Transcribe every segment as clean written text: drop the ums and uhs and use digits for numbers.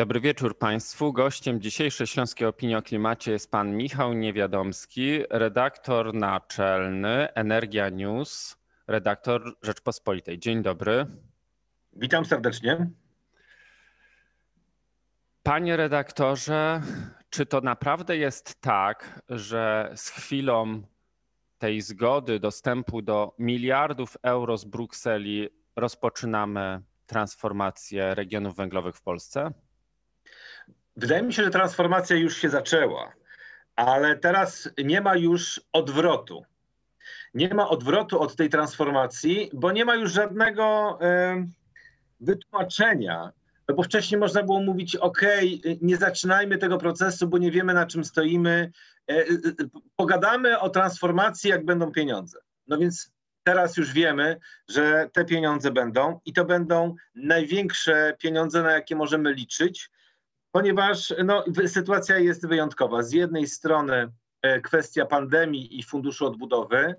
Dobry wieczór Państwu. Gościem dzisiejszej Śląskiej Opinii o Klimacie jest pan Michał Niewiadomski, redaktor naczelny Energia News, redaktor Rzeczpospolitej. Dzień dobry. Witam serdecznie. Panie redaktorze, czy to naprawdę jest tak, że z chwilą tej zgody dostępu do miliardów euro z Brukseli rozpoczynamy transformację regionów węglowych w Polsce? Wydaje mi się, że transformacja już się zaczęła, ale teraz nie ma już odwrotu. Nie ma odwrotu od tej transformacji, bo nie ma już żadnego wytłumaczenia. No bo wcześniej można było mówić, ok, nie zaczynajmy tego procesu, bo nie wiemy, na czym stoimy. Pogadamy o transformacji, jak będą pieniądze. No więc teraz już wiemy, że te pieniądze będą i to będą największe pieniądze, na jakie możemy liczyć, ponieważ no, sytuacja jest wyjątkowa. Z jednej strony kwestia pandemii i funduszu odbudowy,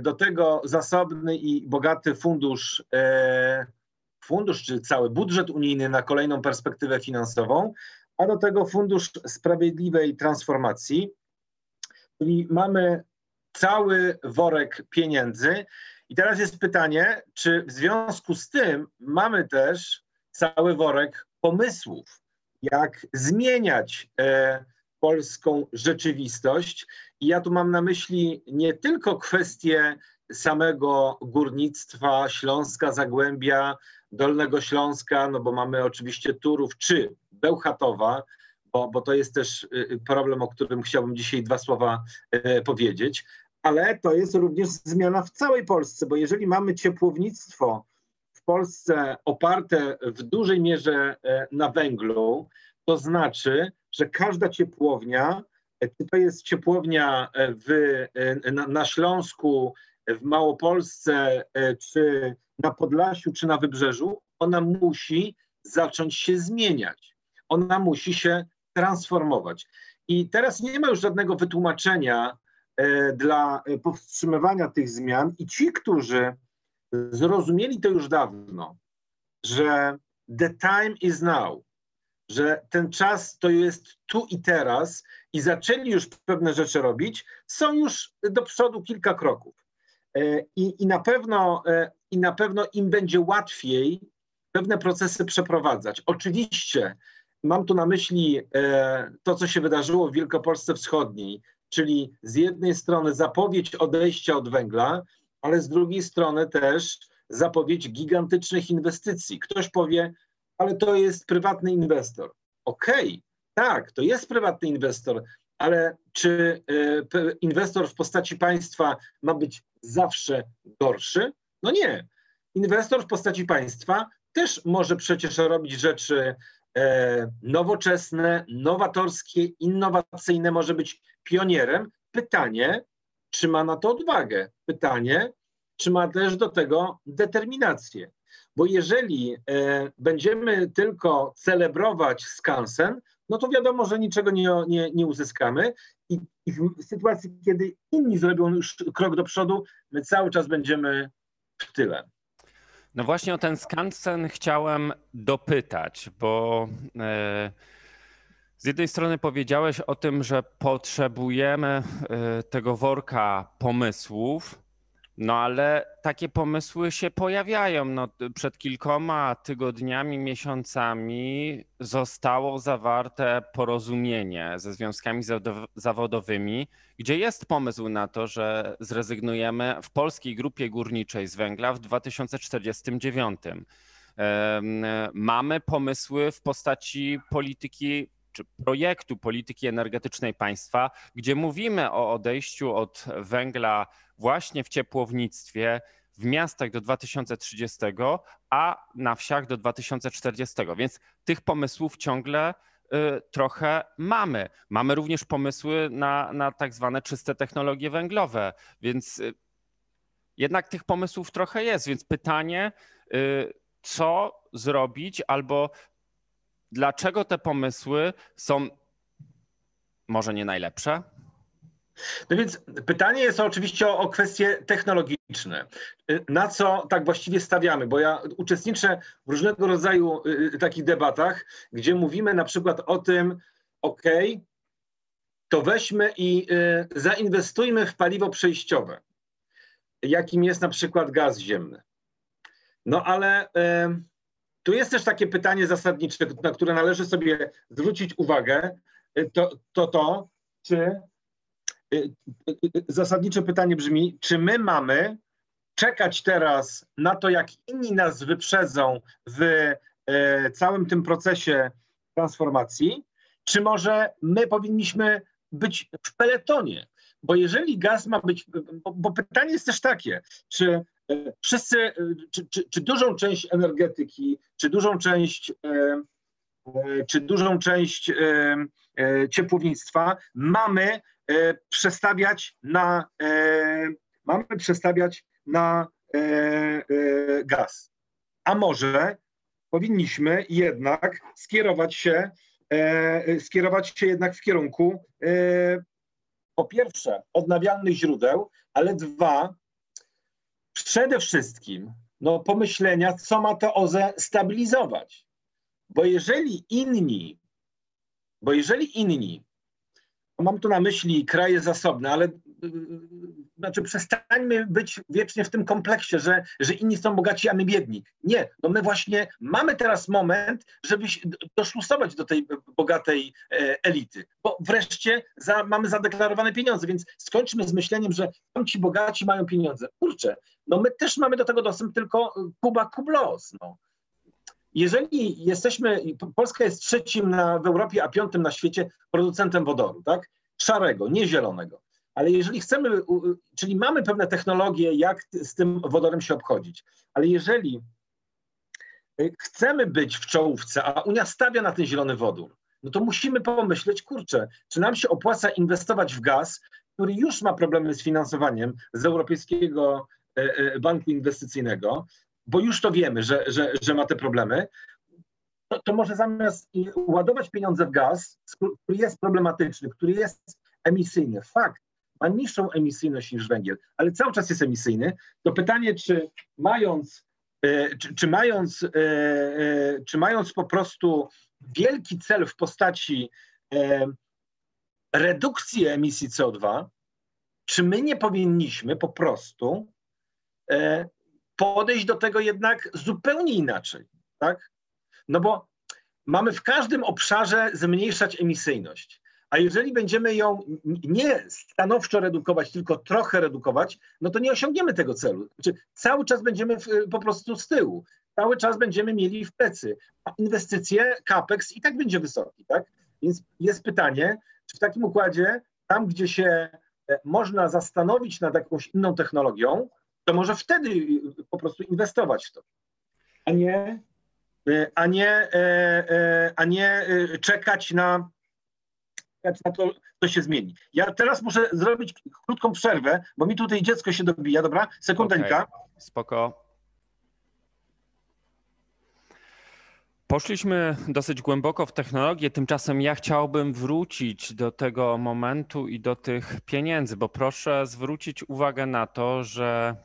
do tego zasobny i bogaty fundusz czy cały budżet unijny na kolejną perspektywę finansową, a do tego Fundusz Sprawiedliwej Transformacji. Czyli mamy cały worek pieniędzy i teraz jest pytanie, czy w związku z tym mamy też cały worek pomysłów, jak zmieniać polską rzeczywistość. I ja tu mam na myśli nie tylko kwestie samego górnictwa, Śląska, Zagłębia, Dolnego Śląska, no bo mamy oczywiście Turów czy Bełchatowa, bo to jest też problem, o którym chciałbym dzisiaj dwa słowa powiedzieć, ale to jest również zmiana w całej Polsce, bo jeżeli mamy ciepłownictwo w Polsce oparte w dużej mierze na węglu, to znaczy, że każda ciepłownia, czy to jest ciepłownia na Śląsku, w Małopolsce, czy na Podlasiu, czy na Wybrzeżu, ona musi zacząć się zmieniać. Ona musi się transformować. I teraz nie ma już żadnego wytłumaczenia dla powstrzymywania tych zmian. I ci, którzy zrozumieli to już dawno, że the time is now, że ten czas to jest tu i teraz i zaczęli już pewne rzeczy robić, są już do przodu kilka kroków. I na pewno im będzie łatwiej pewne procesy przeprowadzać. Oczywiście mam tu na myśli to, co się wydarzyło w Wielkopolsce Wschodniej, czyli z jednej strony zapowiedź odejścia od węgla, ale z drugiej strony też zapowiedź gigantycznych inwestycji. Ktoś powie, ale to jest prywatny inwestor. Okej, tak, to jest prywatny inwestor, ale czy inwestor w postaci państwa ma być zawsze gorszy? No nie. Inwestor w postaci państwa też może przecież robić rzeczy nowoczesne, nowatorskie, innowacyjne, może być pionierem. Pytanie, czy ma na to odwagę? Pytanie, czy ma też do tego determinację? Bo jeżeli będziemy tylko celebrować skansen, no to wiadomo, że niczego nie uzyskamy i w sytuacji, kiedy inni zrobią już krok do przodu, my cały czas będziemy w tyle. No właśnie o ten skansen chciałem dopytać, bo z jednej strony powiedziałeś o tym, że potrzebujemy tego worka pomysłów, no ale takie pomysły się pojawiają. No, przed kilkoma tygodniami, miesiącami zostało zawarte porozumienie ze związkami zawodowymi, gdzie jest pomysł na to, że zrezygnujemy w polskiej grupie górniczej z węgla w 2049. Mamy pomysły w postaci polityki czy projektu polityki energetycznej państwa, gdzie mówimy o odejściu od węgla właśnie w ciepłownictwie, w miastach do 2030, a na wsiach do 2040. Więc tych pomysłów ciągle trochę mamy. Mamy również pomysły na tak zwane czyste technologie węglowe, więc jednak tych pomysłów trochę jest. Więc pytanie, co zrobić albo dlaczego te pomysły są może nie najlepsze? No więc pytanie jest oczywiście o kwestie technologiczne. Na co tak właściwie stawiamy? Bo ja uczestniczę w różnego rodzaju takich debatach, gdzie mówimy na przykład o tym, okej, to weźmy i zainwestujmy w paliwo przejściowe, jakim jest na przykład gaz ziemny. No ale tu jest też takie pytanie zasadnicze, na które należy sobie zwrócić uwagę, czy zasadnicze pytanie brzmi, czy my mamy czekać teraz na to, jak inni nas wyprzedzą w całym tym procesie transformacji, czy może my powinniśmy być w peletonie? Bo jeżeli gaz ma być, bo pytanie jest też takie, czy wszyscy, czy dużą część energetyki, czy dużą część ciepłownictwa mamy przestawiać na gaz. A może powinniśmy jednak skierować się jednak w kierunku po pierwsze odnawialnych źródeł, ale dwa, przede wszystkim pomyślenia, co ma to OZE stabilizować. Bo jeżeli inni, mam tu na myśli kraje zasobne, ale znaczy przestańmy być wiecznie w tym kompleksie, że inni są bogaci, a my biedni. Nie, my właśnie mamy teraz moment, żeby doszlusować do tej bogatej elity, bo wreszcie mamy zadeklarowane pieniądze, więc skończmy z myśleniem, że ci bogaci mają pieniądze. Kurczę, my też mamy do tego dostęp, tylko Kuba Kublos. Jeżeli jesteśmy, Polska jest trzecim w Europie, a piątym na świecie producentem wodoru, tak? Szarego, nie zielonego. Ale jeżeli chcemy, czyli mamy pewne technologie, jak z tym wodorem się obchodzić, ale jeżeli chcemy być w czołówce, a Unia stawia na ten zielony wodór, to musimy pomyśleć, kurczę, czy nam się opłaca inwestować w gaz, który już ma problemy z finansowaniem z Europejskiego Banku Inwestycyjnego, bo już to wiemy, że ma te problemy, to może zamiast ładować pieniądze w gaz, który jest problematyczny, który jest emisyjny, fakt, ma niższą emisyjność niż węgiel, ale cały czas jest emisyjny, to pytanie, czy mając po prostu wielki cel w postaci redukcji emisji CO2, czy my nie powinniśmy po prostu podejść do tego jednak zupełnie inaczej, tak? Bo mamy w każdym obszarze zmniejszać emisyjność, a jeżeli będziemy ją nie stanowczo redukować, tylko trochę redukować, to nie osiągniemy tego celu. Znaczy, cały czas będziemy po prostu z tyłu, cały czas będziemy mieli w plecy, a inwestycje, capex i tak będzie wysoki, tak? Więc jest pytanie, czy w takim układzie, tam gdzie się można zastanowić nad jakąś inną technologią, to może wtedy po prostu inwestować w to, a nie czekać na to, co się zmieni. Ja teraz muszę zrobić krótką przerwę, bo mi tutaj dziecko się dobija, dobra? Sekundeńka. Okay. Spoko. Poszliśmy dosyć głęboko w technologię, tymczasem ja chciałbym wrócić do tego momentu i do tych pieniędzy, bo proszę zwrócić uwagę na to, że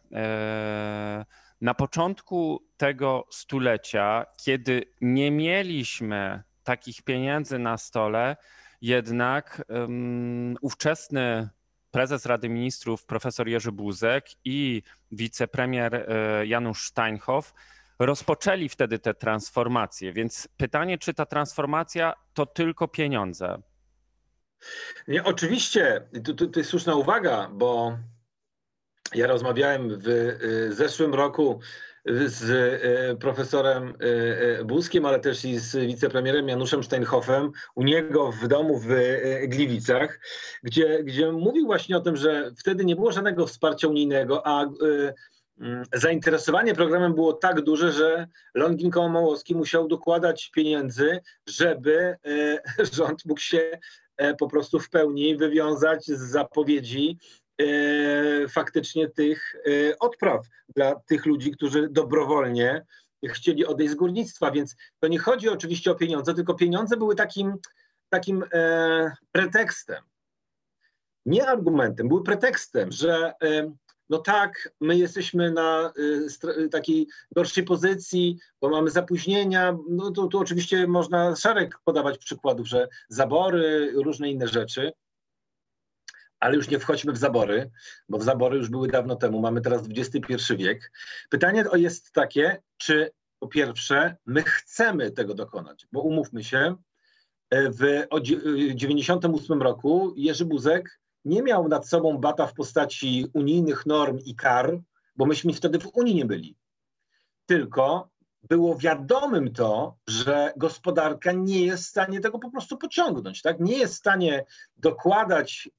na początku tego stulecia, kiedy nie mieliśmy takich pieniędzy na stole, jednak ówczesny prezes Rady Ministrów profesor Jerzy Buzek i wicepremier Janusz Steinhoff rozpoczęli wtedy te transformacje, więc pytanie, czy ta transformacja to tylko pieniądze? Nie, oczywiście, to jest słuszna uwaga, bo ja rozmawiałem w zeszłym roku z profesorem Buzkiem, ale też i z wicepremierem Januszem Steinhoffem u niego w domu w Gliwicach, gdzie mówił właśnie o tym, że wtedy nie było żadnego wsparcia unijnego, a zainteresowanie programem było tak duże, że Longin Kołomołowski musiał dokładać pieniędzy, żeby rząd mógł się po prostu w pełni wywiązać z zapowiedzi faktycznie tych odpraw dla tych ludzi, którzy dobrowolnie chcieli odejść z górnictwa. Więc to nie chodzi oczywiście o pieniądze, tylko pieniądze były takim pretekstem. nie argumentem, były pretekstem, że no tak, my jesteśmy na takiej gorszej pozycji, bo mamy zapóźnienia. No tu oczywiście można szereg podawać przykładów, że zabory, różne inne rzeczy, ale już nie wchodźmy w zabory, bo w zabory już były dawno temu, mamy teraz XXI wiek. Pytanie jest takie, czy po pierwsze my chcemy tego dokonać, bo umówmy się, w 1998 roku Jerzy Buzek nie miał nad sobą bata w postaci unijnych norm i kar, bo myśmy wtedy w Unii nie byli. Tylko było wiadomym to, że gospodarka nie jest w stanie tego po prostu pociągnąć. Tak? Nie jest w stanie dokładać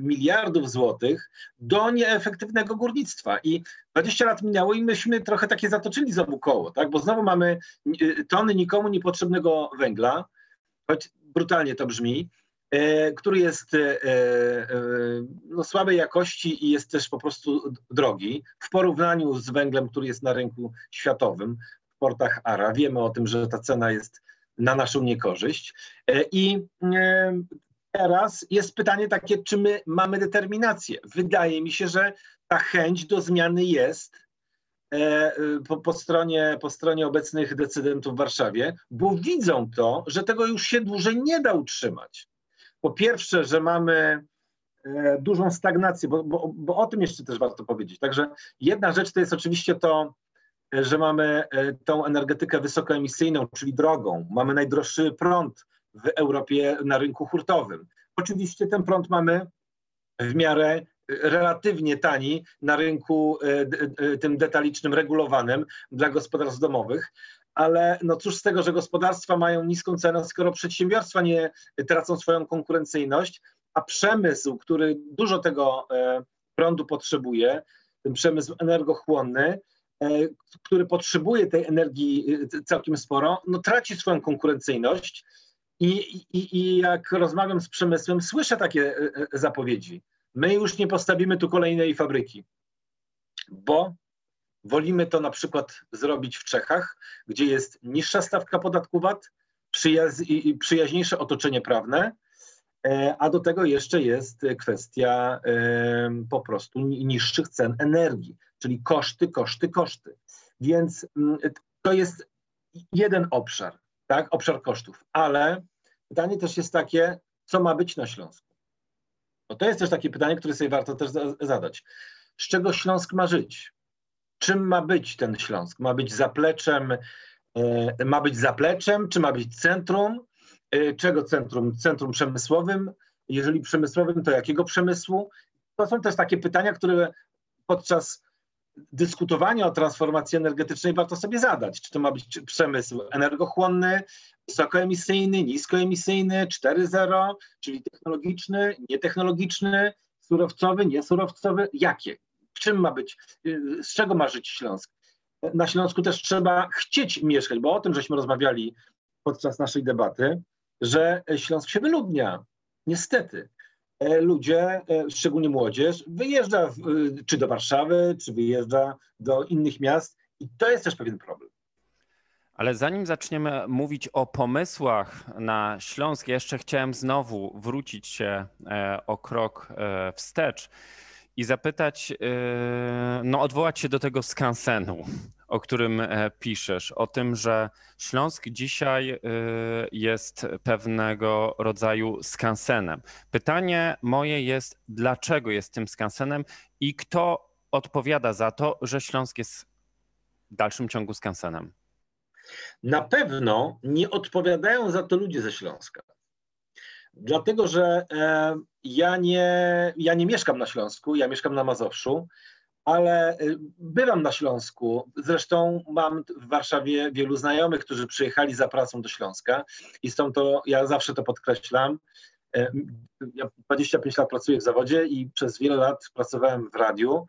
miliardów złotych do nieefektywnego górnictwa. I 20 lat minęło i myśmy trochę takie zatoczyli znowu koło, tak? Bo znowu mamy tony nikomu niepotrzebnego węgla, choć brutalnie to brzmi, który jest no, słabej jakości i jest też po prostu drogi w porównaniu z węglem, który jest na rynku światowym w portach ARA. Wiemy o tym, że ta cena jest na naszą niekorzyść. I teraz jest pytanie takie, czy my mamy determinację. Wydaje mi się, że ta chęć do zmiany jest po stronie obecnych decydentów w Warszawie, bo widzą to, że tego już się dłużej nie da utrzymać. Po pierwsze, że mamy dużą stagnację, bo o tym jeszcze też warto powiedzieć. Także jedna rzecz to jest oczywiście to, że mamy tą energetykę wysokoemisyjną, czyli drogą. Mamy najdroższy prąd w Europie na rynku hurtowym. Oczywiście ten prąd mamy w miarę relatywnie tani na rynku tym detalicznym, regulowanym dla gospodarstw domowych. Ale no cóż z tego, że gospodarstwa mają niską cenę, skoro przedsiębiorstwa nie tracą swoją konkurencyjność, a przemysł, który dużo tego prądu potrzebuje, ten przemysł energochłonny, który potrzebuje tej energii całkiem sporo, no traci swoją konkurencyjność i jak rozmawiam z przemysłem, słyszę takie zapowiedzi. My już nie postawimy tu kolejnej fabryki, bo wolimy to na przykład zrobić w Czechach, gdzie jest niższa stawka podatku VAT, przyjaźniejsze otoczenie prawne, a do tego jeszcze jest kwestia po prostu niższych cen energii, czyli koszty. Więc to jest jeden obszar, tak? Obszar kosztów, ale pytanie też jest takie, co ma być na Śląsku? No to jest też takie pytanie, które sobie warto też zadać. Z czego Śląsk ma żyć? Czym ma być ten Śląsk? Ma być zapleczem, czy ma być centrum? Czego centrum? Centrum przemysłowym? Jeżeli przemysłowym, to jakiego przemysłu? To są też takie pytania, które podczas dyskutowania o transformacji energetycznej warto sobie zadać. Czy to ma być przemysł energochłonny, wysokoemisyjny, niskoemisyjny, 4.0, czyli technologiczny, nietechnologiczny, surowcowy, niesurowcowy? Jakie? Czym ma być, z czego ma żyć Śląsk? Na Śląsku też trzeba chcieć mieszkać, bo o tym żeśmy rozmawiali podczas naszej debaty, że Śląsk się wyludnia. Niestety. Ludzie, szczególnie młodzież, wyjeżdża czy do Warszawy, czy wyjeżdża do innych miast i to jest też pewien problem. Ale zanim zaczniemy mówić o pomysłach na Śląsk, jeszcze chciałem znowu wrócić się o krok wstecz i zapytać, no odwołać się do tego skansenu, o którym piszesz, o tym, że Śląsk dzisiaj jest pewnego rodzaju skansenem. Pytanie moje jest, dlaczego jest tym skansenem i kto odpowiada za to, że Śląsk jest w dalszym ciągu skansenem? Na pewno nie odpowiadają za to ludzie ze Śląska. Dlatego, że ja nie mieszkam na Śląsku, ja mieszkam na Mazowszu, ale bywam na Śląsku. Zresztą mam w Warszawie wielu znajomych, którzy przyjechali za pracą do Śląska i są to, ja zawsze to podkreślam, ja 25 lat pracuję w zawodzie i przez wiele lat pracowałem w radiu,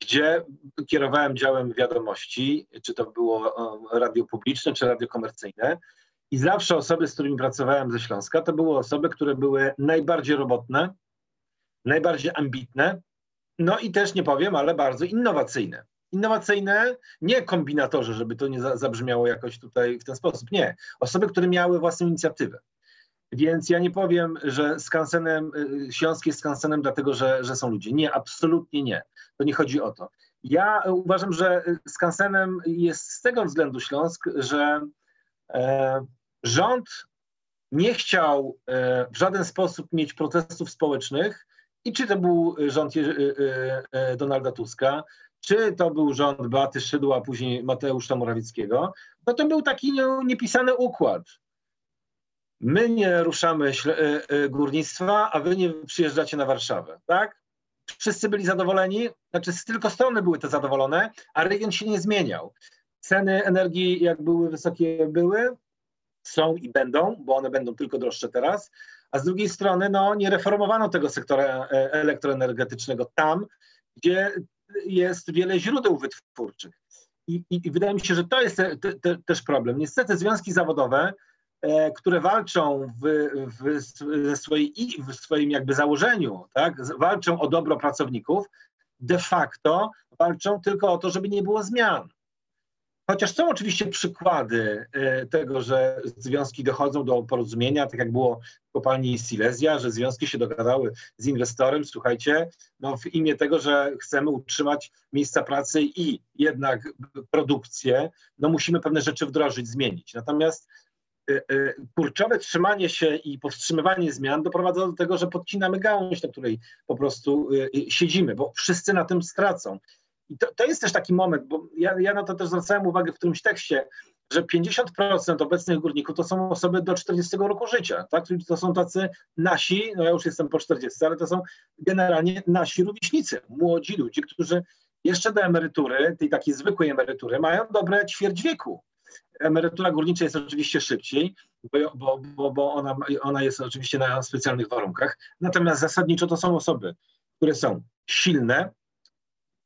gdzie kierowałem działem wiadomości, czy to było radio publiczne, czy radio komercyjne. I zawsze osoby, z którymi pracowałem ze Śląska, to były osoby, które były najbardziej robotne, najbardziej ambitne, no i też nie powiem, ale bardzo innowacyjne. Innowacyjne, nie kombinatorzy, żeby to nie zabrzmiało jakoś tutaj w ten sposób, nie. Osoby, które miały własną inicjatywę. Więc ja nie powiem, że skansenem, Śląsk jest skansenem dlatego, że są ludzie. Nie, absolutnie nie. To nie chodzi o to. Ja uważam, że skansenem jest z tego względu Śląsk, że rząd nie chciał w żaden sposób mieć protestów społecznych i czy to był rząd Donalda Tuska, czy to był rząd Beaty Szydło, a później Mateusza Morawieckiego, no to był taki niepisany układ. My nie ruszamy górnictwa, a wy nie przyjeżdżacie na Warszawę, tak? Wszyscy byli zadowoleni, znaczy tylko strony były te zadowolone, a region się nie zmieniał. Ceny energii, jak były wysokie, były, są i będą, bo one będą tylko droższe teraz, a z drugiej strony no, nie reformowano tego sektora elektroenergetycznego tam, gdzie jest wiele źródeł wytwórczych. I wydaje mi się, że to jest też problem. Niestety związki zawodowe, które walczą w swoim jakby założeniu, tak? Walczą o dobro pracowników, de facto walczą tylko o to, żeby nie było zmian. Chociaż są oczywiście przykłady tego, że związki dochodzą do porozumienia, tak jak było w kopalni Silesia, że związki się dogadały z inwestorem, słuchajcie, no w imię tego, że chcemy utrzymać miejsca pracy i jednak produkcję, no musimy pewne rzeczy wdrożyć, zmienić. Natomiast kurczowe trzymanie się i powstrzymywanie zmian doprowadza do tego, że podcinamy gałąź, na której po prostu siedzimy, bo wszyscy na tym stracą. I to jest też taki moment, bo ja na to też zwracałem uwagę w którymś tekście, że 50% obecnych górników to są osoby do 40 roku życia, tak? Czyli to są tacy nasi, no ja już jestem po 40, ale to są generalnie nasi rówieśnicy, młodzi ludzie, którzy jeszcze do emerytury, tej takiej zwykłej emerytury, mają dobre ćwierć wieku. Emerytura górnicza jest oczywiście szybciej, bo ona jest oczywiście na specjalnych warunkach. Natomiast zasadniczo to są osoby, które są silne,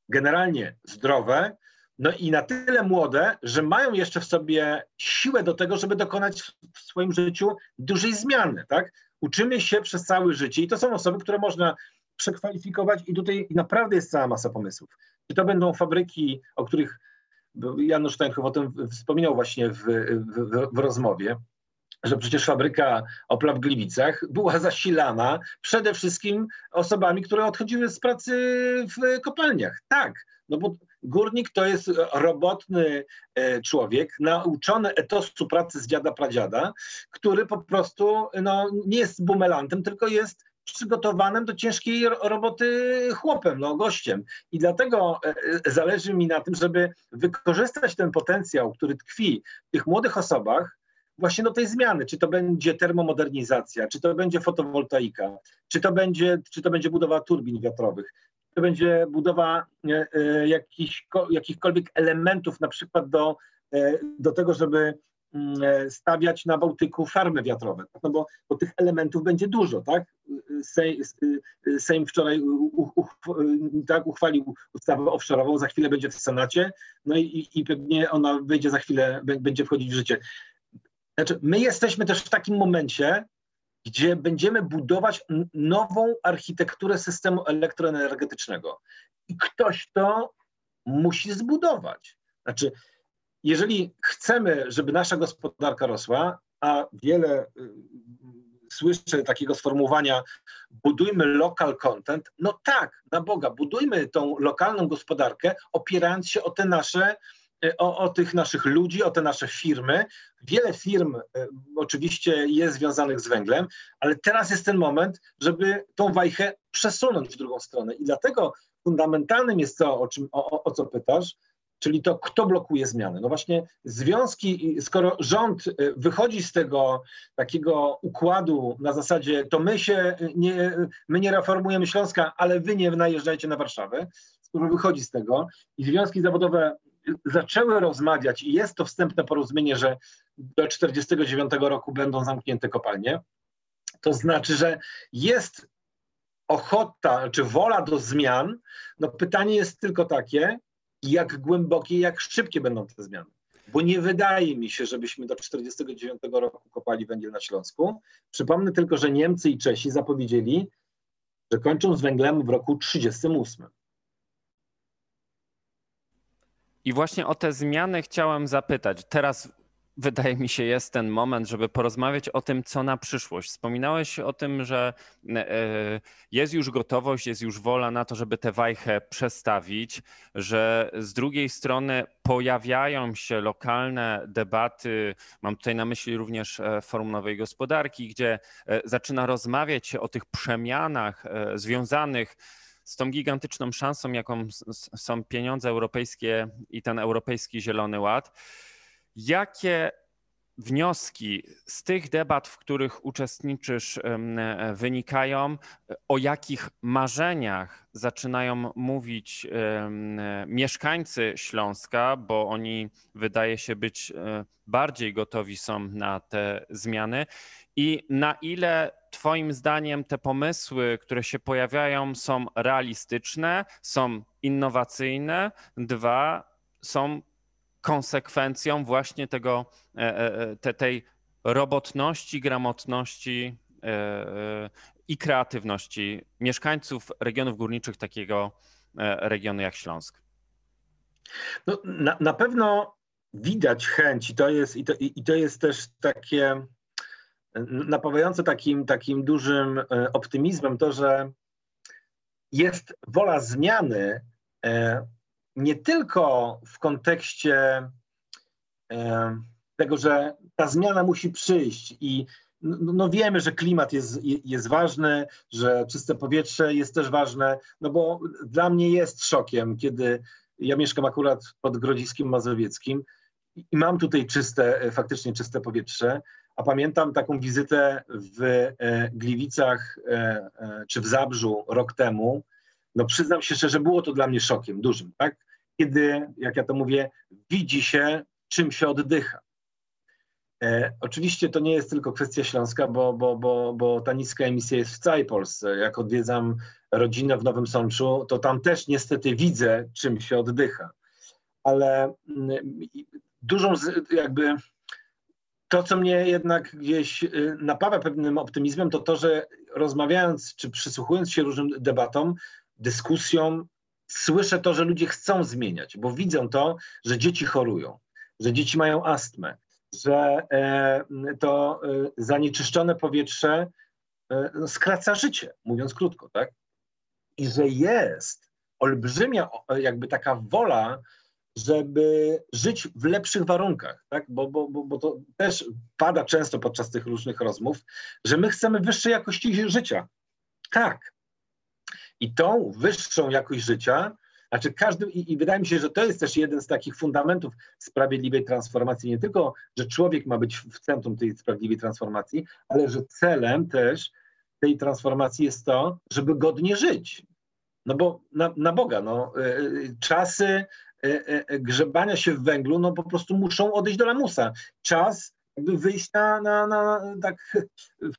generalnie zdrowe, no i na tyle młode, że mają jeszcze w sobie siłę do tego, żeby dokonać w swoim życiu dużej zmiany, tak? Uczymy się przez całe życie i to są osoby, które można przekwalifikować i tutaj naprawdę jest cała masa pomysłów. Czy to będą fabryki, o których Janusz Steinhoff o tym wspominał właśnie w rozmowie, że przecież fabryka Opla w Gliwicach była zasilana przede wszystkim osobami, które odchodziły z pracy w kopalniach. Tak, no bo górnik to jest robotny człowiek, nauczony etosu pracy z dziada, pradziada, który po prostu no, nie jest bumelantem, tylko jest przygotowanym do ciężkiej roboty chłopem, no, gościem. I dlatego zależy mi na tym, żeby wykorzystać ten potencjał, który tkwi w tych młodych osobach, właśnie do tej zmiany, czy to będzie termomodernizacja, czy to będzie fotowoltaika, czy to będzie budowa turbin wiatrowych, czy to będzie budowa jakichkolwiek elementów, na przykład do tego, żeby stawiać na Bałtyku farmy wiatrowe, no bo tych elementów będzie dużo, tak? Sejm wczoraj uchwalił ustawę offshore'ową, za chwilę będzie w Senacie, no i pewnie ona wyjdzie za chwilę, będzie wchodzić w życie. Znaczy, my jesteśmy też w takim momencie, gdzie będziemy budować nową architekturę systemu elektroenergetycznego. I ktoś to musi zbudować. Znaczy, jeżeli chcemy, żeby nasza gospodarka rosła, a wiele słyszę takiego sformułowania, budujmy local content, no tak, na Boga, budujmy tą lokalną gospodarkę, opierając się o te nasze... O tych naszych ludzi, o te nasze firmy. Wiele firm oczywiście jest związanych z węglem, ale teraz jest ten moment, żeby tą wajchę przesunąć w drugą stronę. I dlatego fundamentalnym jest to, o co pytasz, czyli to, kto blokuje zmiany. No właśnie związki, skoro rząd wychodzi z tego takiego układu na zasadzie to my nie reformujemy Śląska, ale wy nie najeżdżajcie na Warszawę, skoro wychodzi z tego i związki zawodowe zaczęły rozmawiać i jest to wstępne porozumienie, że do 49 roku będą zamknięte kopalnie, to znaczy, że jest ochota czy wola do zmian. No pytanie jest tylko takie, jak głębokie, jak szybkie będą te zmiany. Bo nie wydaje mi się, żebyśmy do 49 roku kopali węgiel na Śląsku. Przypomnę tylko, że Niemcy i Czesi zapowiedzieli, że kończą z węglem w roku 38. I właśnie o te zmiany chciałem zapytać. Teraz wydaje mi się, jest ten moment, żeby porozmawiać o tym, co na przyszłość. Wspominałeś o tym, że jest już gotowość, jest już wola na to, żeby tę wajchę przestawić, że z drugiej strony pojawiają się lokalne debaty, mam tutaj na myśli również Forum Nowej Gospodarki, gdzie zaczyna rozmawiać się o tych przemianach związanych z tą gigantyczną szansą, jaką są pieniądze europejskie i ten Europejski Zielony Ład. Jakie wnioski z tych debat, w których uczestniczysz, wynikają? O jakich marzeniach zaczynają mówić mieszkańcy Śląska, bo oni wydaje się być bardziej gotowi są na te zmiany? I na ile twoim zdaniem te pomysły, które się pojawiają, są realistyczne, są innowacyjne, są konsekwencją właśnie tego, tej robotności, gramotności i kreatywności mieszkańców regionów górniczych, takiego regionu jak Śląsk? No, na pewno widać chęć i to jest też takie napawające takim dużym optymizmem to, że jest wola zmiany nie tylko w kontekście tego, że ta zmiana musi przyjść i no wiemy, że klimat jest ważny, że czyste powietrze jest też ważne, no bo dla mnie jest szokiem, kiedy ja mieszkam akurat pod Grodziskiem Mazowieckim i mam tutaj faktycznie czyste powietrze, a pamiętam taką wizytę w Gliwicach czy w Zabrzu rok temu. No przyznam się szczerze, było to dla mnie szokiem dużym, tak? Kiedy, jak ja to mówię, widzi się, czym się oddycha. Oczywiście to nie jest tylko kwestia Śląska, bo ta niska emisja jest w całej Polsce. Jak odwiedzam rodzinę w Nowym Sączu, to tam też niestety widzę, czym się oddycha. Ale to, co mnie jednak gdzieś napawa pewnym optymizmem, to to, że rozmawiając czy przysłuchując się różnym debatom, dyskusjom, słyszę to, że ludzie chcą zmieniać, bo widzą to, że dzieci chorują, że dzieci mają astmę, że to zanieczyszczone powietrze skraca życie, mówiąc krótko, tak? I że jest olbrzymia taka wola, żeby żyć w lepszych warunkach, tak? Bo to też pada często podczas tych różnych rozmów, że my chcemy wyższej jakości życia. Tak. I tą wyższą jakość życia, i wydaje mi się, że to jest też jeden z takich fundamentów sprawiedliwej transformacji, nie tylko, że człowiek ma być w centrum tej sprawiedliwej transformacji, ale że celem też tej transformacji jest to, żeby godnie żyć. No bo na Boga, czasy grzebania się w węglu, po prostu muszą odejść do lamusa. Czas wyjść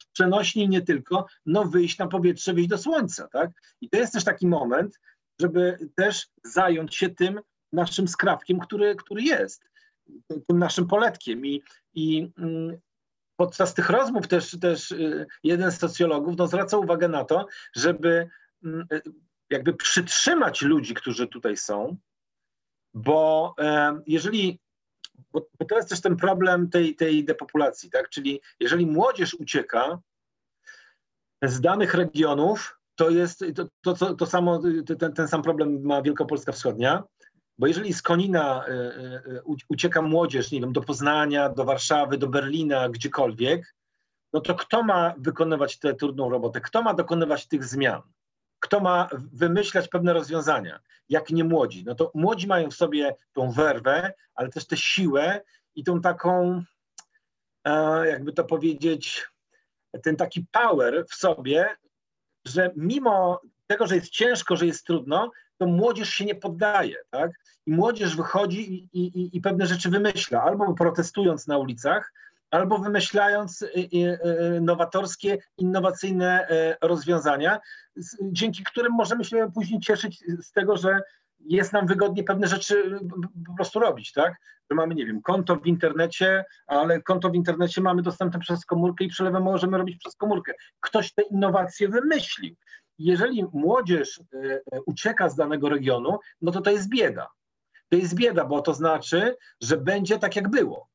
w przenośni nie tylko, wyjść na powietrze, wyjść do słońca, tak? I to jest też taki moment, żeby też zająć się tym naszym skrawkiem, który jest, tym naszym poletkiem. I podczas tych rozmów też jeden z socjologów zwraca uwagę na to, żeby przytrzymać ludzi, którzy tutaj są, bo to jest też ten problem tej depopulacji, tak? Czyli jeżeli młodzież ucieka z danych regionów, to jest to samo, ten sam problem ma Wielkopolska Wschodnia, bo jeżeli z Konina ucieka młodzież, nie wiem, do Poznania, do Warszawy, do Berlina, gdziekolwiek, no to kto ma wykonywać tę trudną robotę? Kto ma dokonywać tych zmian? Kto ma wymyślać pewne rozwiązania, jak nie młodzi? No to młodzi mają w sobie tą werwę, ale też tę siłę i tą taką, ten taki power w sobie, że mimo tego, że jest ciężko, że jest trudno, to młodzież się nie poddaje, tak? I młodzież wychodzi i pewne rzeczy wymyśla, albo protestując na ulicach, albo wymyślając nowatorskie, innowacyjne rozwiązania, dzięki którym możemy się później cieszyć z tego, że jest nam wygodnie pewne rzeczy po prostu robić, tak? Że mamy, nie wiem, konto w internecie, ale konto w internecie mamy dostępne przez komórkę i przelewy możemy robić przez komórkę. Ktoś te innowacje wymyślił. Jeżeli młodzież ucieka z danego regionu, to jest bieda. To jest bieda, bo to znaczy, że będzie tak, jak było.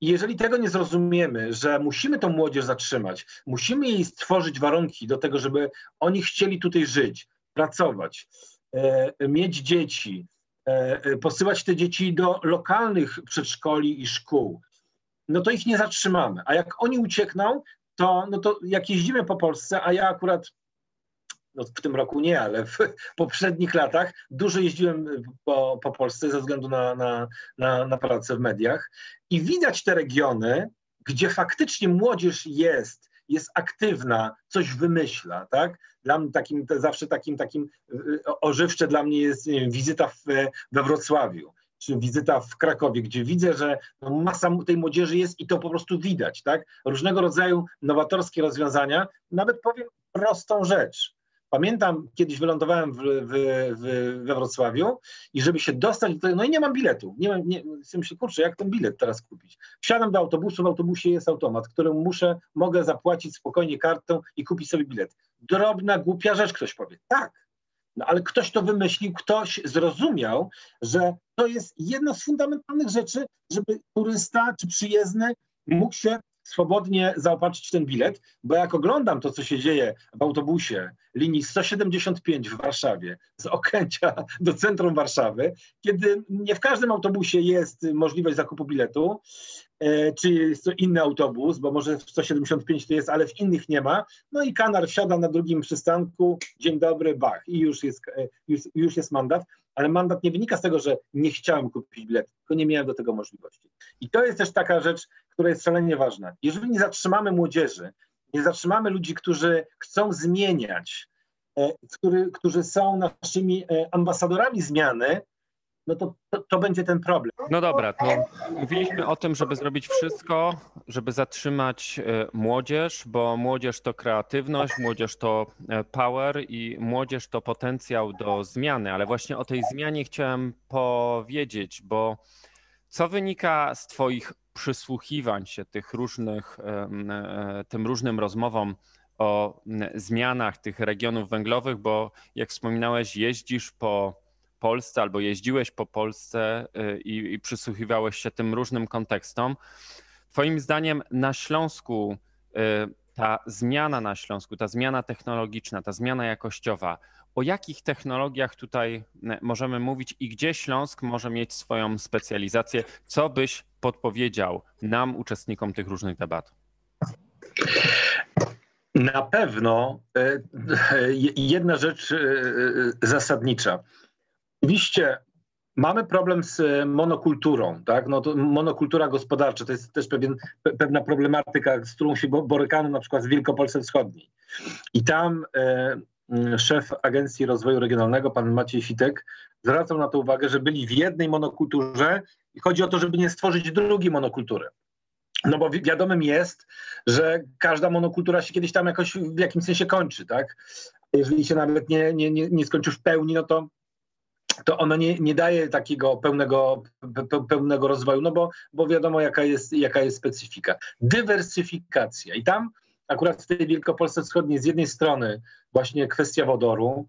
I jeżeli tego nie zrozumiemy, że musimy tą młodzież zatrzymać, musimy jej stworzyć warunki do tego, żeby oni chcieli tutaj żyć, pracować, mieć dzieci, posyłać te dzieci do lokalnych przedszkoli i szkół, no to ich nie zatrzymamy. A jak oni uciekną, to, no to jak jeździmy po Polsce, a ja akurat no w tym roku nie, ale w poprzednich latach dużo jeździłem po Polsce ze względu na pracę w mediach i widać te regiony, gdzie faktycznie młodzież jest aktywna, coś wymyśla, tak? Dla mnie zawsze takim ożywcze dla mnie jest wizyta we Wrocławiu, czy wizyta w Krakowie, gdzie widzę, że masa tej młodzieży jest i to po prostu widać, tak? Różnego rodzaju nowatorskie rozwiązania, nawet powiem prostą rzecz. Pamiętam, kiedyś wylądowałem we Wrocławiu i żeby się dostać do tego, no i nie mam biletu. Myślę, kurczę, jak ten bilet teraz kupić? Wsiadam do autobusu, w autobusie jest automat, którym mogę zapłacić spokojnie kartą i kupić sobie bilet. Drobna, głupia rzecz, ktoś powie. Tak, no ale ktoś to wymyślił, ktoś zrozumiał, że to jest jedna z fundamentalnych rzeczy, żeby turysta czy przyjezdny mógł się swobodnie zaopatrzyć ten bilet, bo jak oglądam to, co się dzieje w autobusie linii 175 w Warszawie z Okęcia do centrum Warszawy, kiedy nie w każdym autobusie jest możliwość zakupu biletu, czy jest to inny autobus, bo może w 175 to jest, ale w innych nie ma, no i kanar wsiada na drugim przystanku, dzień dobry, bach, i już jest mandat, ale mandat nie wynika z tego, że nie chciałem kupić biletu, tylko nie miałem do tego możliwości. I to jest też taka rzecz, która jest szalenie ważna. Jeżeli nie zatrzymamy młodzieży, nie zatrzymamy ludzi, którzy chcą zmieniać, którzy są naszymi ambasadorami zmiany, no to będzie ten problem. No dobra, to mówiliśmy o tym, żeby zrobić wszystko, żeby zatrzymać młodzież, bo młodzież to kreatywność, młodzież to power i młodzież to potencjał do zmiany, ale właśnie o tej zmianie chciałem powiedzieć, bo co wynika z twoich przysłuchiwań się tym różnym rozmowom o zmianach tych regionów węglowych, bo jak wspominałeś, jeździsz po Polsce albo jeździłeś po Polsce i przysłuchiwałeś się tym różnym kontekstom. Twoim zdaniem na Śląsku, ta zmiana technologiczna, ta zmiana jakościowa, o jakich technologiach tutaj możemy mówić i gdzie Śląsk może mieć swoją specjalizację? Co byś podpowiedział nam, uczestnikom tych różnych debat? Na pewno jedna rzecz zasadnicza. Oczywiście mamy problem z monokulturą, tak? No to monokultura gospodarcza to jest też pewna problematyka, z którą się borykano na przykład w Wielkopolsce Wschodniej. I tam szef Agencji Rozwoju Regionalnego, pan Maciej Sitek, zwracał na to uwagę, że byli w jednej monokulturze i chodzi o to, żeby nie stworzyć drugiej monokultury. No bo wiadomym jest, że każda monokultura się kiedyś tam jakoś w jakimś sensie kończy, tak? Jeżeli się nawet nie skończy w pełni, no to ona nie daje takiego pełnego rozwoju, no bo wiadomo, jaka jest specyfika. Dywersyfikacja. I tam akurat w tej Wielkopolsce Wschodniej z jednej strony właśnie kwestia wodoru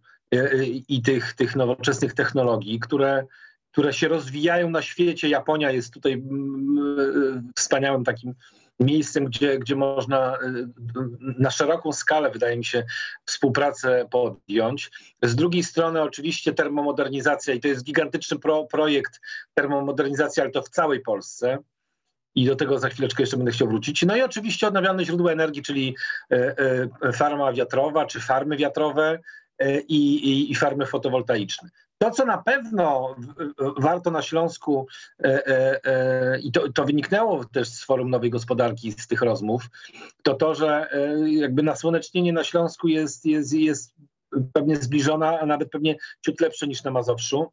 i tych nowoczesnych technologii, które się rozwijają na świecie. Japonia jest tutaj wspaniałym takim miejscem, gdzie można na szeroką skalę, wydaje mi się, współpracę podjąć. Z drugiej strony oczywiście termomodernizacja i to jest gigantyczny projekt termomodernizacji, ale to w całej Polsce. I do tego za chwileczkę jeszcze będę chciał wrócić. No i oczywiście odnawialne źródła energii, czyli farma wiatrowa, czy farmy wiatrowe i farmy fotowoltaiczne. To, co na pewno warto na Śląsku, i to wyniknęło też z Forum Nowej Gospodarki, z tych rozmów, to to, że jakby nasłonecznienie na Śląsku jest pewnie zbliżone, a nawet pewnie ciut lepsze niż na Mazowszu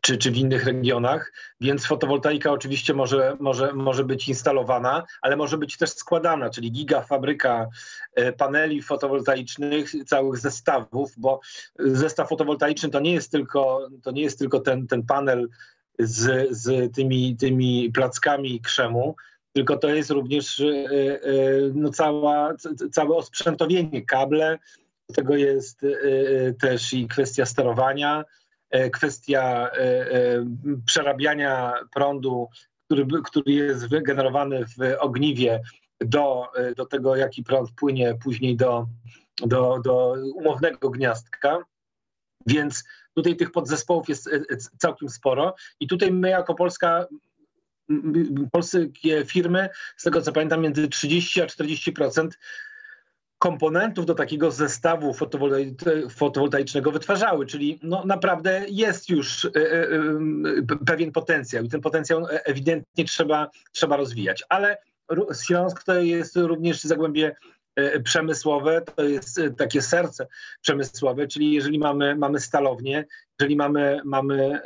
czy w innych regionach, więc fotowoltaika oczywiście może być instalowana, ale może być też składana, czyli gigafabryka paneli fotowoltaicznych, całych zestawów, bo zestaw fotowoltaiczny to nie jest tylko ten panel z tymi plackami krzemu, tylko to jest również no całe osprzętowienie, kable, do tego jest też i kwestia sterowania, kwestia przerabiania prądu, który jest wygenerowany w ogniwie do tego, jaki prąd płynie później do umownego gniazdka. Więc tutaj tych podzespołów jest całkiem sporo i tutaj my jako polskie firmy, z tego co pamiętam, między 30 a 40% komponentów do takiego zestawu fotowoltaicznego wytwarzały, czyli no naprawdę jest już pewien potencjał i ten potencjał ewidentnie trzeba rozwijać. Ale Śląsk to jest również zagłębie przemysłowe, to jest takie serce przemysłowe, czyli jeżeli mamy stalownię, jeżeli mamy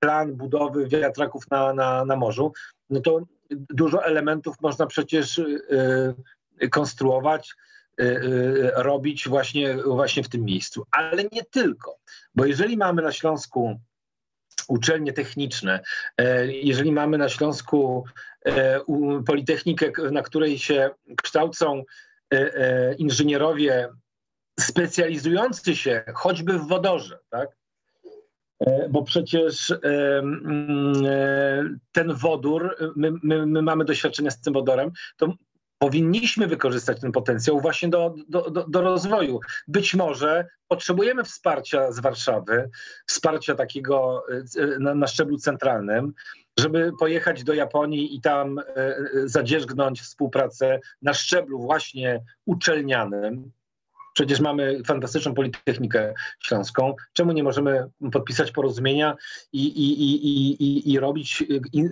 plan budowy wiatraków na morzu, no to dużo elementów można przecież konstruować, robić właśnie w tym miejscu. Ale nie tylko, bo jeżeli mamy na Śląsku uczelnie techniczne, jeżeli mamy na Śląsku politechnikę, na której się kształcą inżynierowie specjalizujący się choćby w wodorze, tak? Bo przecież ten wodór, my mamy doświadczenia z tym wodorem, to powinniśmy wykorzystać ten potencjał właśnie do rozwoju. Być może potrzebujemy wsparcia z Warszawy, wsparcia takiego na szczeblu centralnym, żeby pojechać do Japonii i tam zadzierzgnąć współpracę na szczeblu właśnie uczelnianym. Przecież mamy fantastyczną Politechnikę Śląską. Czemu nie możemy podpisać porozumienia i robić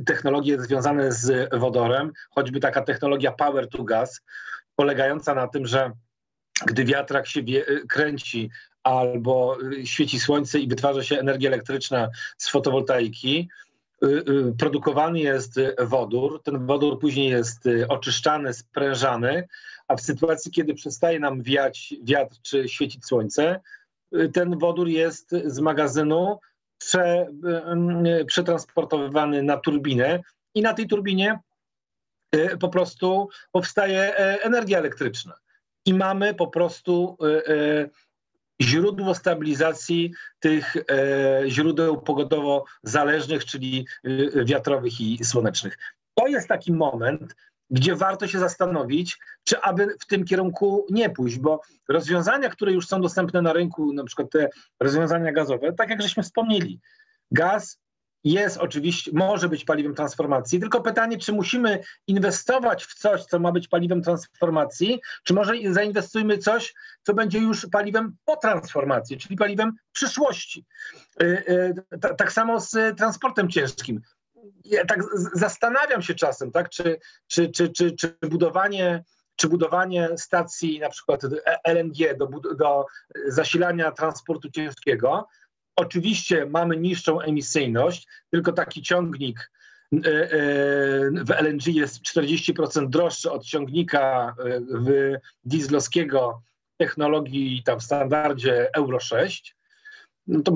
technologie związane z wodorem, choćby taka technologia power to gas, polegająca na tym, że gdy wiatrak się kręci albo świeci słońce i wytwarza się energia elektryczna z fotowoltaiki, produkowany jest wodór, ten wodór później jest oczyszczany, sprężany, a w sytuacji, kiedy przestaje nam wiać wiatr czy świecić słońce, ten wodór jest z magazynu przetransportowany na turbinę i na tej turbinie po prostu powstaje energia elektryczna. I mamy po prostu źródło stabilizacji tych źródeł pogodowo zależnych, czyli wiatrowych i słonecznych. To jest taki moment, gdzie warto się zastanowić, czy aby w tym kierunku nie pójść, bo rozwiązania, które już są dostępne na rynku, na przykład te rozwiązania gazowe, tak jak żeśmy wspomnieli, gaz jest oczywiście, może być paliwem transformacji, tylko pytanie, czy musimy inwestować w coś, co ma być paliwem transformacji, czy może zainwestujmy coś, co będzie już paliwem po transformacji, czyli paliwem przyszłości. Tak samo z transportem ciężkim. Ja tak zastanawiam się czasem, tak, czy budowanie stacji na przykład LNG do zasilania transportu ciężkiego. Oczywiście mamy niższą emisyjność, tylko taki ciągnik w LNG jest 40% droższy od ciągnika dieslowskiego technologii tam w standardzie Euro 6. No to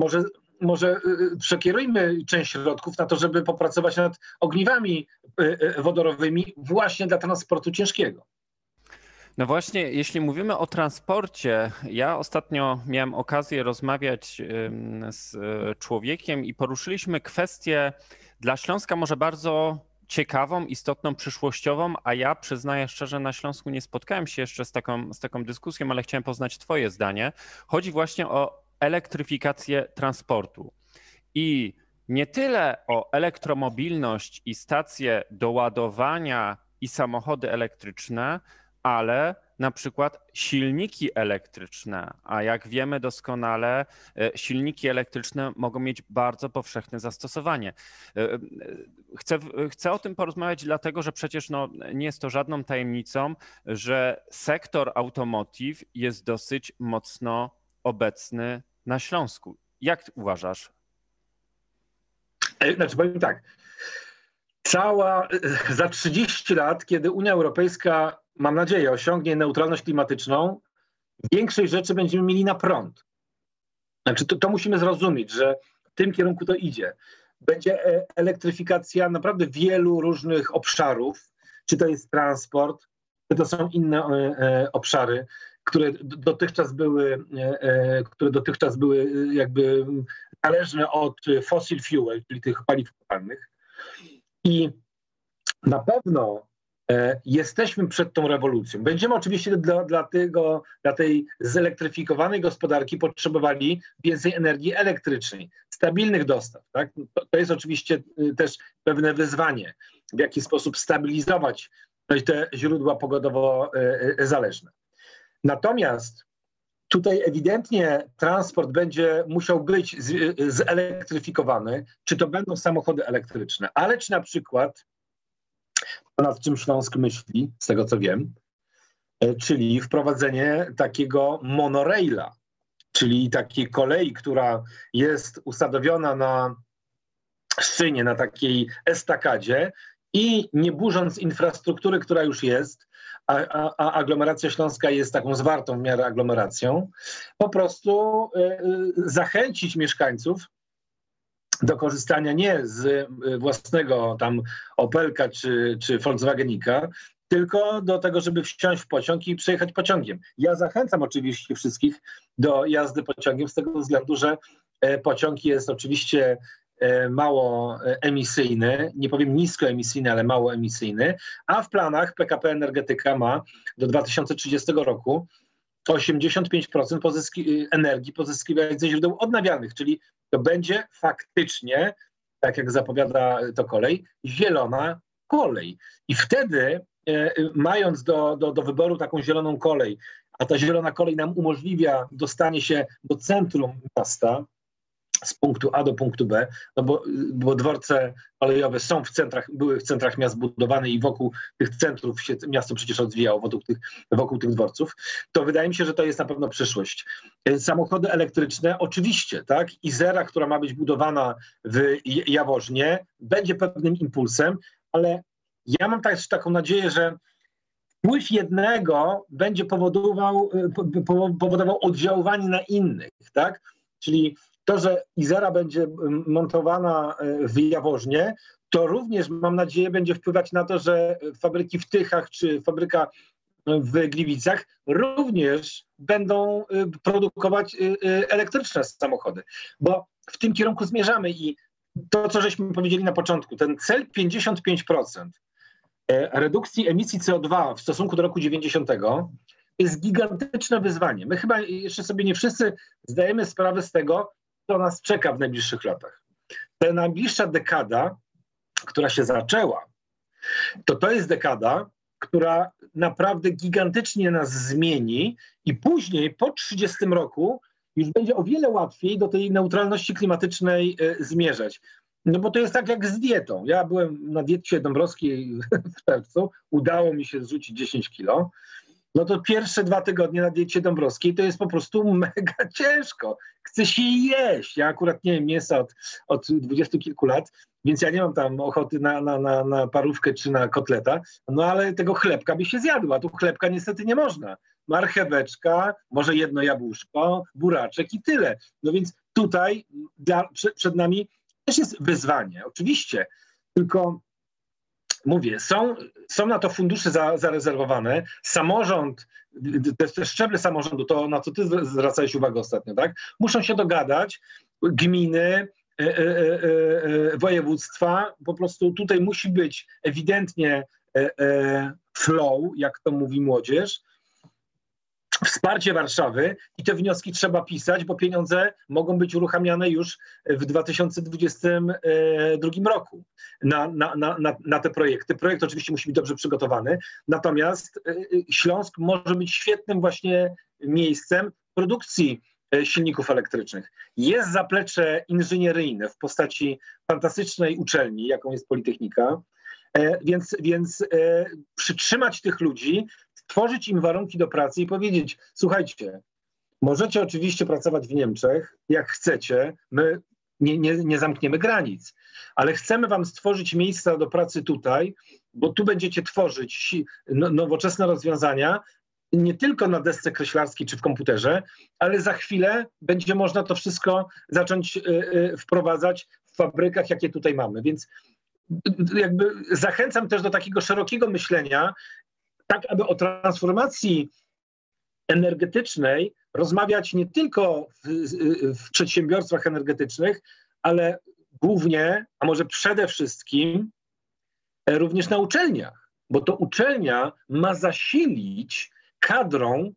może przekierujmy część środków na to, żeby popracować nad ogniwami wodorowymi właśnie dla transportu ciężkiego. No właśnie, jeśli mówimy o transporcie, ja ostatnio miałem okazję rozmawiać z człowiekiem i poruszyliśmy kwestię dla Śląska może bardzo ciekawą, istotną, przyszłościową, a ja przyznaję szczerze, na Śląsku nie spotkałem się jeszcze z taką dyskusją, ale chciałem poznać twoje zdanie. Chodzi właśnie o elektryfikację transportu i nie tyle o elektromobilność i stacje do ładowania i samochody elektryczne, ale na przykład silniki elektryczne, a jak wiemy doskonale, silniki elektryczne mogą mieć bardzo powszechne zastosowanie. Chcę o tym porozmawiać dlatego, że przecież no, nie jest to żadną tajemnicą, że sektor automotive jest dosyć mocno obecny na Śląsku. Jak uważasz? Znaczy powiem tak, za 30 lat, kiedy Unia Europejska, mam nadzieję, osiągnie neutralność klimatyczną, większej rzeczy będziemy mieli na prąd. Znaczy to musimy zrozumieć, że w tym kierunku to idzie. Będzie elektryfikacja naprawdę wielu różnych obszarów, czy to jest transport, czy to są inne obszary, które dotychczas były jakby zależne od fossil fuel, czyli tych paliw kopalnych. I na pewno jesteśmy przed tą rewolucją. Będziemy oczywiście dla tej zelektryfikowanej gospodarki potrzebowali więcej energii elektrycznej, stabilnych dostaw. Tak? To jest oczywiście też pewne wyzwanie, w jaki sposób stabilizować te źródła pogodowo zależne. Natomiast tutaj ewidentnie transport będzie musiał być zelektryfikowany, czy to będą samochody elektryczne, ale czy na przykład to, nad czym Śląsk myśli, z tego co wiem, czyli wprowadzenie takiego monoraila, czyli takiej kolei, która jest usadowiona na szynie, na takiej estakadzie i nie burząc infrastruktury, która już jest, a aglomeracja śląska jest taką zwartą w miarę aglomeracją, po prostu zachęcić mieszkańców do korzystania nie z własnego tam Opelka czy Volkswagenika, tylko do tego, żeby wsiąść w pociąg i przejechać pociągiem. Ja zachęcam oczywiście wszystkich do jazdy pociągiem z tego względu, że pociąg jest oczywiście mało emisyjny, nie powiem niskoemisyjny, ale mało emisyjny, a w planach PKP Energetyka ma do 2030 roku 85% energii pozyskiwać ze źródeł odnawialnych, czyli to będzie faktycznie, tak jak zapowiada to kolej, zielona kolej. I wtedy mając do wyboru taką zieloną kolej, a ta zielona kolej nam umożliwia dostanie się do centrum miasta, z punktu A do punktu B, no bo dworce kolejowe są w centrach, były w centrach miast budowane i wokół tych centrów się miasto przecież odwijało, wokół tych dworców, to wydaje mi się, że to jest na pewno przyszłość. Samochody elektryczne oczywiście, tak? Izera, która ma być budowana w Jaworznie, będzie pewnym impulsem, ale ja mam też taką nadzieję, że wpływ jednego będzie powodował oddziaływanie na innych, tak? Czyli to, że Izera będzie montowana w Jaworznie, to również, mam nadzieję, będzie wpływać na to, że fabryki w Tychach czy fabryka w Gliwicach również będą produkować elektryczne samochody. Bo w tym kierunku zmierzamy i to, co żeśmy powiedzieli na początku, ten cel 55% redukcji emisji CO2 w stosunku do roku 90. jest gigantyczne wyzwanie. My chyba jeszcze sobie nie wszyscy zdajemy sprawę z tego, co nas czeka w najbliższych latach. Ta najbliższa dekada, która się zaczęła, to jest dekada, która naprawdę gigantycznie nas zmieni i później po 30 roku już będzie o wiele łatwiej do tej neutralności klimatycznej zmierzać. No bo to jest tak jak z dietą. Ja byłem na diecie Dąbrowskiej w czerwcu, udało mi się zrzucić 10 kilo. No to pierwsze 2 tygodnie na diecie Dąbrowskiej to jest po prostu mega ciężko. Chce się jeść. Ja akurat nie jem mięsa od 20 kilku lat, więc ja nie mam tam ochoty na parówkę czy na kotleta, no ale tego chlebka by się zjadła. Tu chlebka niestety nie można. Marcheweczka, może jedno jabłuszko, buraczek i tyle. No więc tutaj przed nami też jest wyzwanie. Oczywiście, tylko mówię, są na to fundusze zarezerwowane. Samorząd, te szczeble samorządu, to na co ty zwracałeś uwagę ostatnio, tak? Muszą się dogadać, gminy, województwa, po prostu tutaj musi być ewidentnie flow, jak to mówi młodzież, wsparcie Warszawy i te wnioski trzeba pisać, bo pieniądze mogą być uruchamiane już w 2022 roku na te projekty. Projekt oczywiście musi być dobrze przygotowany, natomiast Śląsk może być świetnym właśnie miejscem produkcji silników elektrycznych. Jest zaplecze inżynieryjne w postaci fantastycznej uczelni, jaką jest Politechnika, więc przytrzymać tych ludzi, stworzyć im warunki do pracy i powiedzieć: słuchajcie, możecie oczywiście pracować w Niemczech, jak chcecie, my nie zamkniemy granic, ale chcemy wam stworzyć miejsca do pracy tutaj, bo tu będziecie tworzyć nowoczesne rozwiązania, nie tylko na desce kreślarskiej czy w komputerze, ale za chwilę będzie można to wszystko zacząć wprowadzać w fabrykach, jakie tutaj mamy. Więc jakby zachęcam też do takiego szerokiego myślenia, tak aby o transformacji energetycznej rozmawiać nie tylko w przedsiębiorstwach energetycznych, ale głównie, a może przede wszystkim również na uczelniach, bo to uczelnia ma zasilić kadrą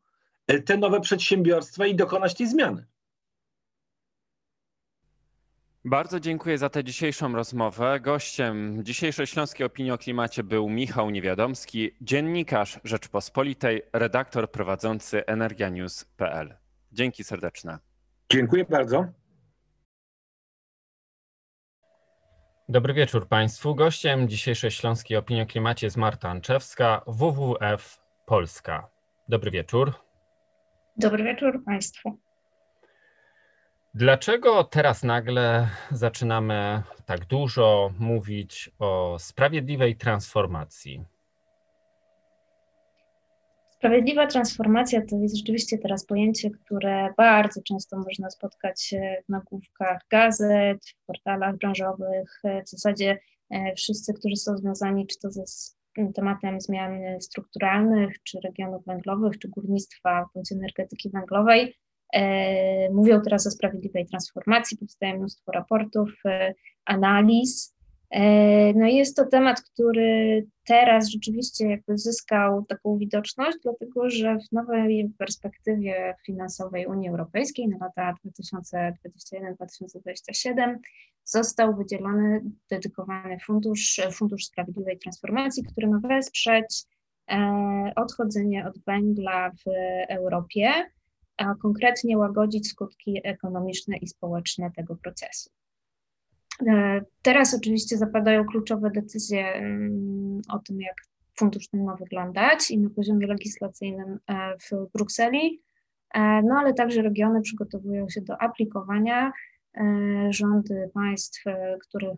te nowe przedsiębiorstwa i dokonać tej zmiany. Bardzo dziękuję za tę dzisiejszą rozmowę. Gościem dzisiejszej Śląskiej Opinii o Klimacie był Michał Niewiadomski, dziennikarz Rzeczpospolitej, redaktor prowadzący energianews.pl. Dzięki serdeczne. Dziękuję bardzo. Dobry wieczór Państwu. Gościem dzisiejszej Śląskiej Opinii o Klimacie jest Marta Anczewska, WWF Polska. Dobry wieczór. Dobry wieczór Państwu. Dlaczego teraz nagle zaczynamy tak dużo mówić o sprawiedliwej transformacji? Sprawiedliwa transformacja to jest rzeczywiście teraz pojęcie, które bardzo często można spotkać w nagłówkach gazet, w portalach branżowych. W zasadzie wszyscy, którzy są związani czy to ze tematem zmian strukturalnych, czy regionów węglowych, czy górnictwa, bądź energetyki węglowej, mówią teraz o sprawiedliwej transformacji, powstaje mnóstwo raportów, analiz. No i jest to temat, który teraz rzeczywiście jakby zyskał taką widoczność, dlatego że w nowej perspektywie finansowej Unii Europejskiej na lata 2021-2027 został wydzielony dedykowany fundusz Sprawiedliwej Transformacji, który ma wesprzeć odchodzenie od węgla w Europie, a konkretnie łagodzić skutki ekonomiczne i społeczne tego procesu. Teraz oczywiście zapadają kluczowe decyzje o tym, jak fundusz ten ma wyglądać i na poziomie legislacyjnym w Brukseli, no ale także regiony przygotowują się do aplikowania, rządy państw, które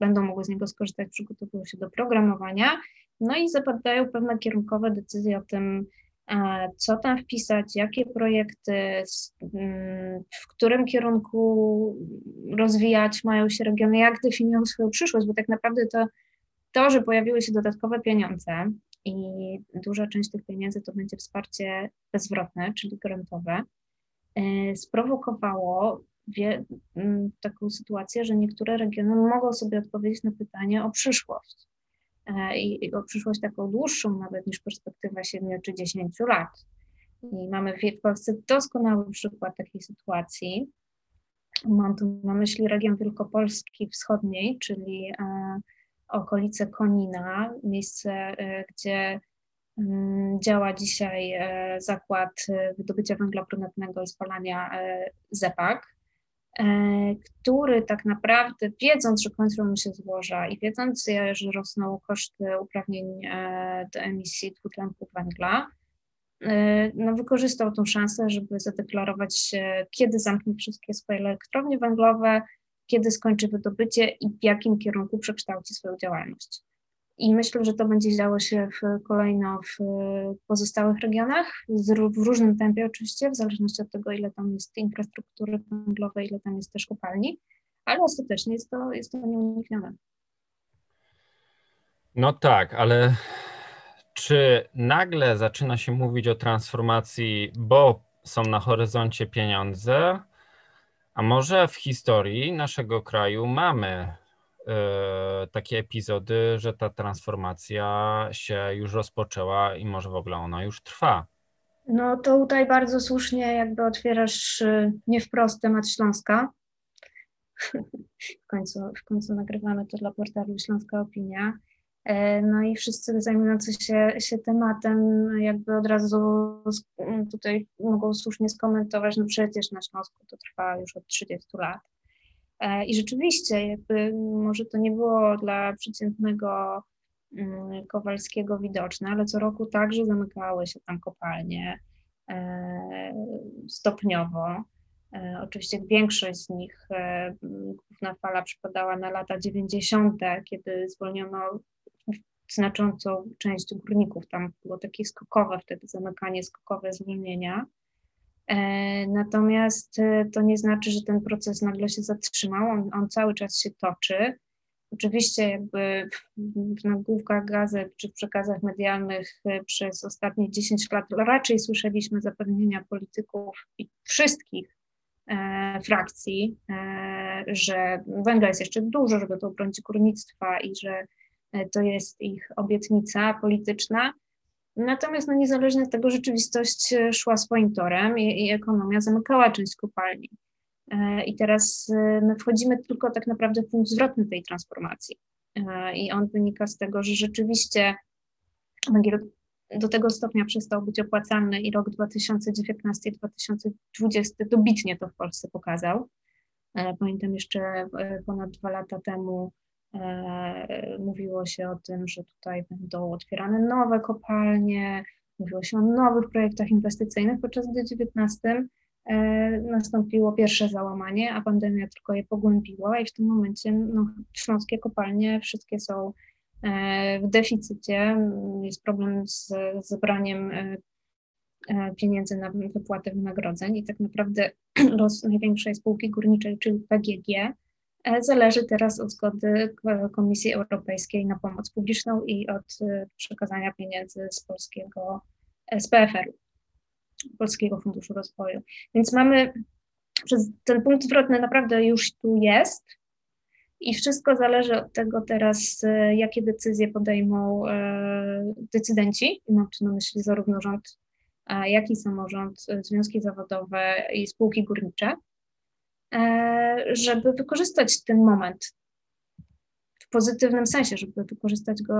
będą mogły z niego skorzystać, przygotowują się do programowania, no i zapadają pewne kierunkowe decyzje o tym, co tam wpisać, jakie projekty, w którym kierunku rozwijać mają się regiony, jak definiują swoją przyszłość, bo tak naprawdę to, że pojawiły się dodatkowe pieniądze i duża część tych pieniędzy to będzie wsparcie bezzwrotne, czyli grantowe, sprowokowało taką sytuację, że niektóre regiony mogą sobie odpowiedzieć na pytanie o przyszłość. I o przyszłość taką dłuższą nawet niż perspektywa 7 czy 10 lat. I mamy w Polsce doskonały przykład takiej sytuacji. Mam tu na myśli region Wielkopolski Wschodniej, czyli okolice Konina, miejsce, gdzie działa dzisiaj zakład wydobycia węgla brunatnego i spalania ZEPAK, który tak naprawdę, wiedząc, że kończą mu się złoża i wiedząc, że rosną koszty uprawnień do emisji dwutlenku węgla, no wykorzystał tą szansę, żeby zadeklarować, kiedy zamknie wszystkie swoje elektrownie węglowe, kiedy skończy wydobycie i w jakim kierunku przekształci swoją działalność. I myślę, że to będzie działo się kolejno w pozostałych regionach, w różnym tempie oczywiście, w zależności od tego, ile tam jest infrastruktury węglowej, ile tam jest też kopalni, ale ostatecznie jest to nieuniknione. No tak, ale czy nagle zaczyna się mówić o transformacji, bo są na horyzoncie pieniądze, a może w historii naszego kraju mamy takie epizody, że ta transformacja się już rozpoczęła i może w ogóle ona już trwa. No to tutaj bardzo słusznie jakby otwierasz nie wprost temat Śląska. W końcu nagrywamy to dla portalu Śląska Opinia. No i wszyscy zajmujący się tematem jakby od razu tutaj mogą słusznie skomentować, no przecież na Śląsku to trwa już od 30 lat. I rzeczywiście, jakby może to nie było dla przeciętnego Kowalskiego widoczne, ale co roku także zamykały się tam kopalnie stopniowo. Oczywiście większość z nich, główna fala przypadała na lata 90., kiedy zwolniono znaczącą część górników. Tam było takie skokowe wtedy zamykanie, skokowe zwolnienia. Natomiast to nie znaczy, że ten proces nagle się zatrzymał, on cały czas się toczy. Oczywiście jakby w nagłówkach gazet czy w przekazach medialnych przez ostatnie 10 lat raczej słyszeliśmy zapewnienia polityków i wszystkich frakcji, że węgla jest jeszcze dużo, żeby to obronić górnictwa i że to jest ich obietnica polityczna. Natomiast no, niezależnie od tego rzeczywistość szła swoim torem i ekonomia zamykała część kopalni. I teraz my wchodzimy tylko tak naprawdę w punkt zwrotny tej transformacji. I on wynika z tego, że rzeczywiście węgiel do tego stopnia przestał być opłacalny i rok 2019 i 2020 dobitnie to w Polsce pokazał. Pamiętam jeszcze ponad 2 lata temu mówiło się o tym, że tutaj będą otwierane nowe kopalnie, mówiło się o nowych projektach inwestycyjnych, podczas gdy w 2019 nastąpiło pierwsze załamanie, a pandemia tylko je pogłębiła i w tym momencie no, śląskie kopalnie wszystkie są w deficycie, jest problem z zebraniem pieniędzy na wypłatę wynagrodzeń i tak naprawdę los największej spółki górniczej, czyli PGG, zależy teraz od zgody Komisji Europejskiej na pomoc publiczną i od przekazania pieniędzy z PFR-u, Polskiego Funduszu Rozwoju. Więc mamy, przez ten punkt zwrotny naprawdę już tu jest i wszystko zależy od tego teraz, jakie decyzje podejmą decydenci, mam tu na myśli zarówno rząd, jak i samorząd, związki zawodowe i spółki górnicze, żeby wykorzystać ten moment w pozytywnym sensie, żeby wykorzystać go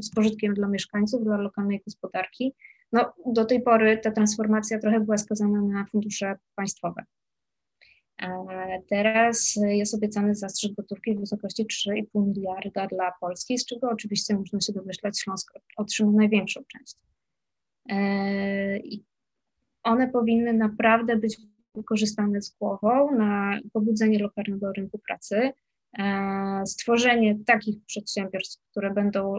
z pożytkiem dla mieszkańców, dla lokalnej gospodarki. No, do tej pory ta transformacja trochę była skazana na fundusze państwowe. Teraz jest obiecany zastrzyk gotówki w wysokości 3,5 miliarda dla Polski, z czego oczywiście można się domyślać, Śląsk otrzyma największą część. I one powinny naprawdę być wykorzystane z głową na pobudzenie lokalnego rynku pracy, stworzenie takich przedsiębiorstw, które będą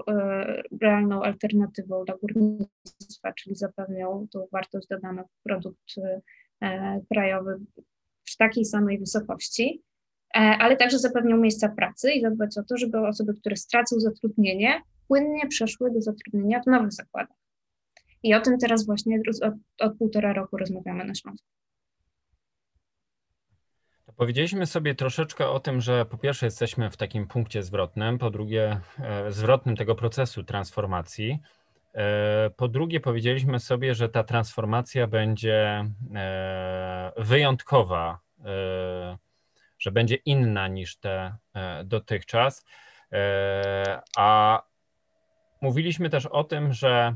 realną alternatywą dla górnictwa, czyli zapewnią tą wartość dodaną w produkt krajowy w takiej samej wysokości, ale także zapewnią miejsca pracy i zadbać o to, żeby osoby, które stracą zatrudnienie, płynnie przeszły do zatrudnienia w nowych zakładach. I o tym teraz właśnie od 1,5 roku rozmawiamy na Śląsku. Powiedzieliśmy sobie troszeczkę o tym, że po pierwsze jesteśmy w takim punkcie zwrotnym, po drugie zwrotnym tego procesu transformacji, po drugie powiedzieliśmy sobie, że ta transformacja będzie wyjątkowa, że będzie inna niż te dotychczas, a mówiliśmy też o tym, że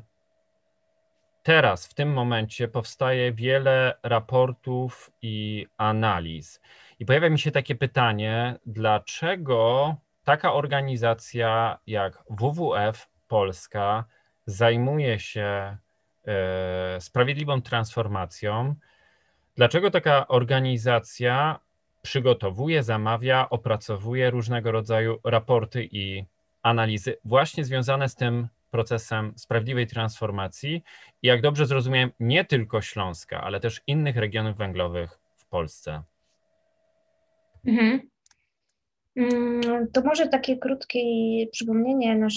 teraz, w tym momencie powstaje wiele raportów i analiz. I pojawia mi się takie pytanie, dlaczego taka organizacja jak WWF Polska zajmuje się sprawiedliwą transformacją? Dlaczego taka organizacja przygotowuje, zamawia, opracowuje różnego rodzaju raporty i analizy właśnie związane z tym procesem sprawiedliwej transformacji i, jak dobrze zrozumiałem, nie tylko Śląska, ale też innych regionów węglowych w Polsce? To może takie krótkie przypomnienie,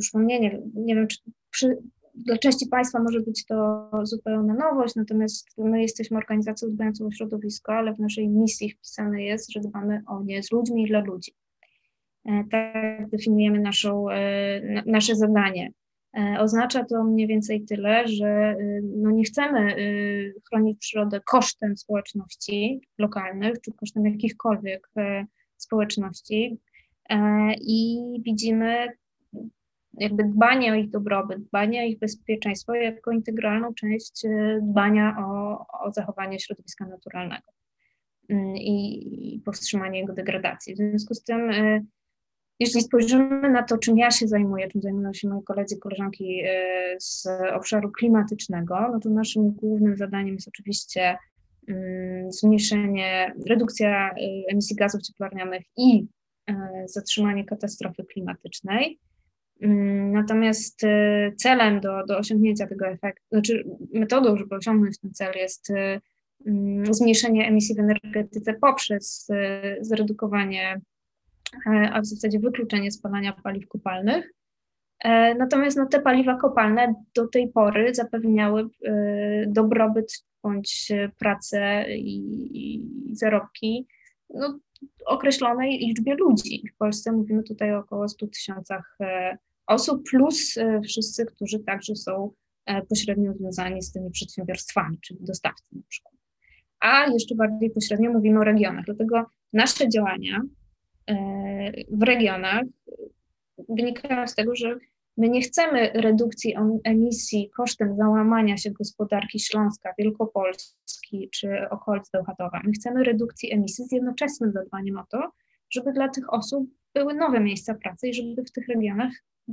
przypomnienie, nie wiem, czy dla części Państwa może być to zupełna nowość, natomiast my jesteśmy organizacją dbającą o środowisko, ale w naszej misji wpisane jest, że dbamy o nie z ludźmi i dla ludzi. Tak definiujemy nasze zadanie. Oznacza to mniej więcej tyle, że no nie chcemy chronić przyrody kosztem społeczności lokalnych czy kosztem jakichkolwiek społeczności i widzimy jakby dbanie o ich dobrobyt, dbanie o ich bezpieczeństwo jako integralną część dbania o zachowanie środowiska naturalnego i powstrzymanie jego degradacji. W związku z tym, jeśli spojrzymy na to, czym ja się zajmuję, czym zajmują się moi koledzy i koleżanki z obszaru klimatycznego, no to naszym głównym zadaniem jest oczywiście redukcja emisji gazów cieplarnianych i zatrzymanie katastrofy klimatycznej. Natomiast celem do osiągnięcia tego efektu, znaczy metodą, żeby osiągnąć ten cel, jest zmniejszenie emisji w energetyce poprzez zredukowanie, a w zasadzie wykluczenie spalania paliw kopalnych. Natomiast no, te paliwa kopalne do tej pory zapewniały dobrobyt bądź pracę i zarobki no, określonej liczbie ludzi. W Polsce mówimy tutaj o około 100 000 osób, plus wszyscy, którzy także są pośrednio związani z tymi przedsiębiorstwami, czyli dostawcy na przykład. A jeszcze bardziej pośrednio mówimy o regionach, dlatego nasze działania w regionach wynikają z tego, że my nie chcemy redukcji emisji kosztem załamania się gospodarki Śląska, Wielkopolski czy okolic Bełchatowa. My chcemy redukcji emisji z jednoczesnym zadbaniem o to, żeby dla tych osób były nowe miejsca pracy i żeby w tych regionach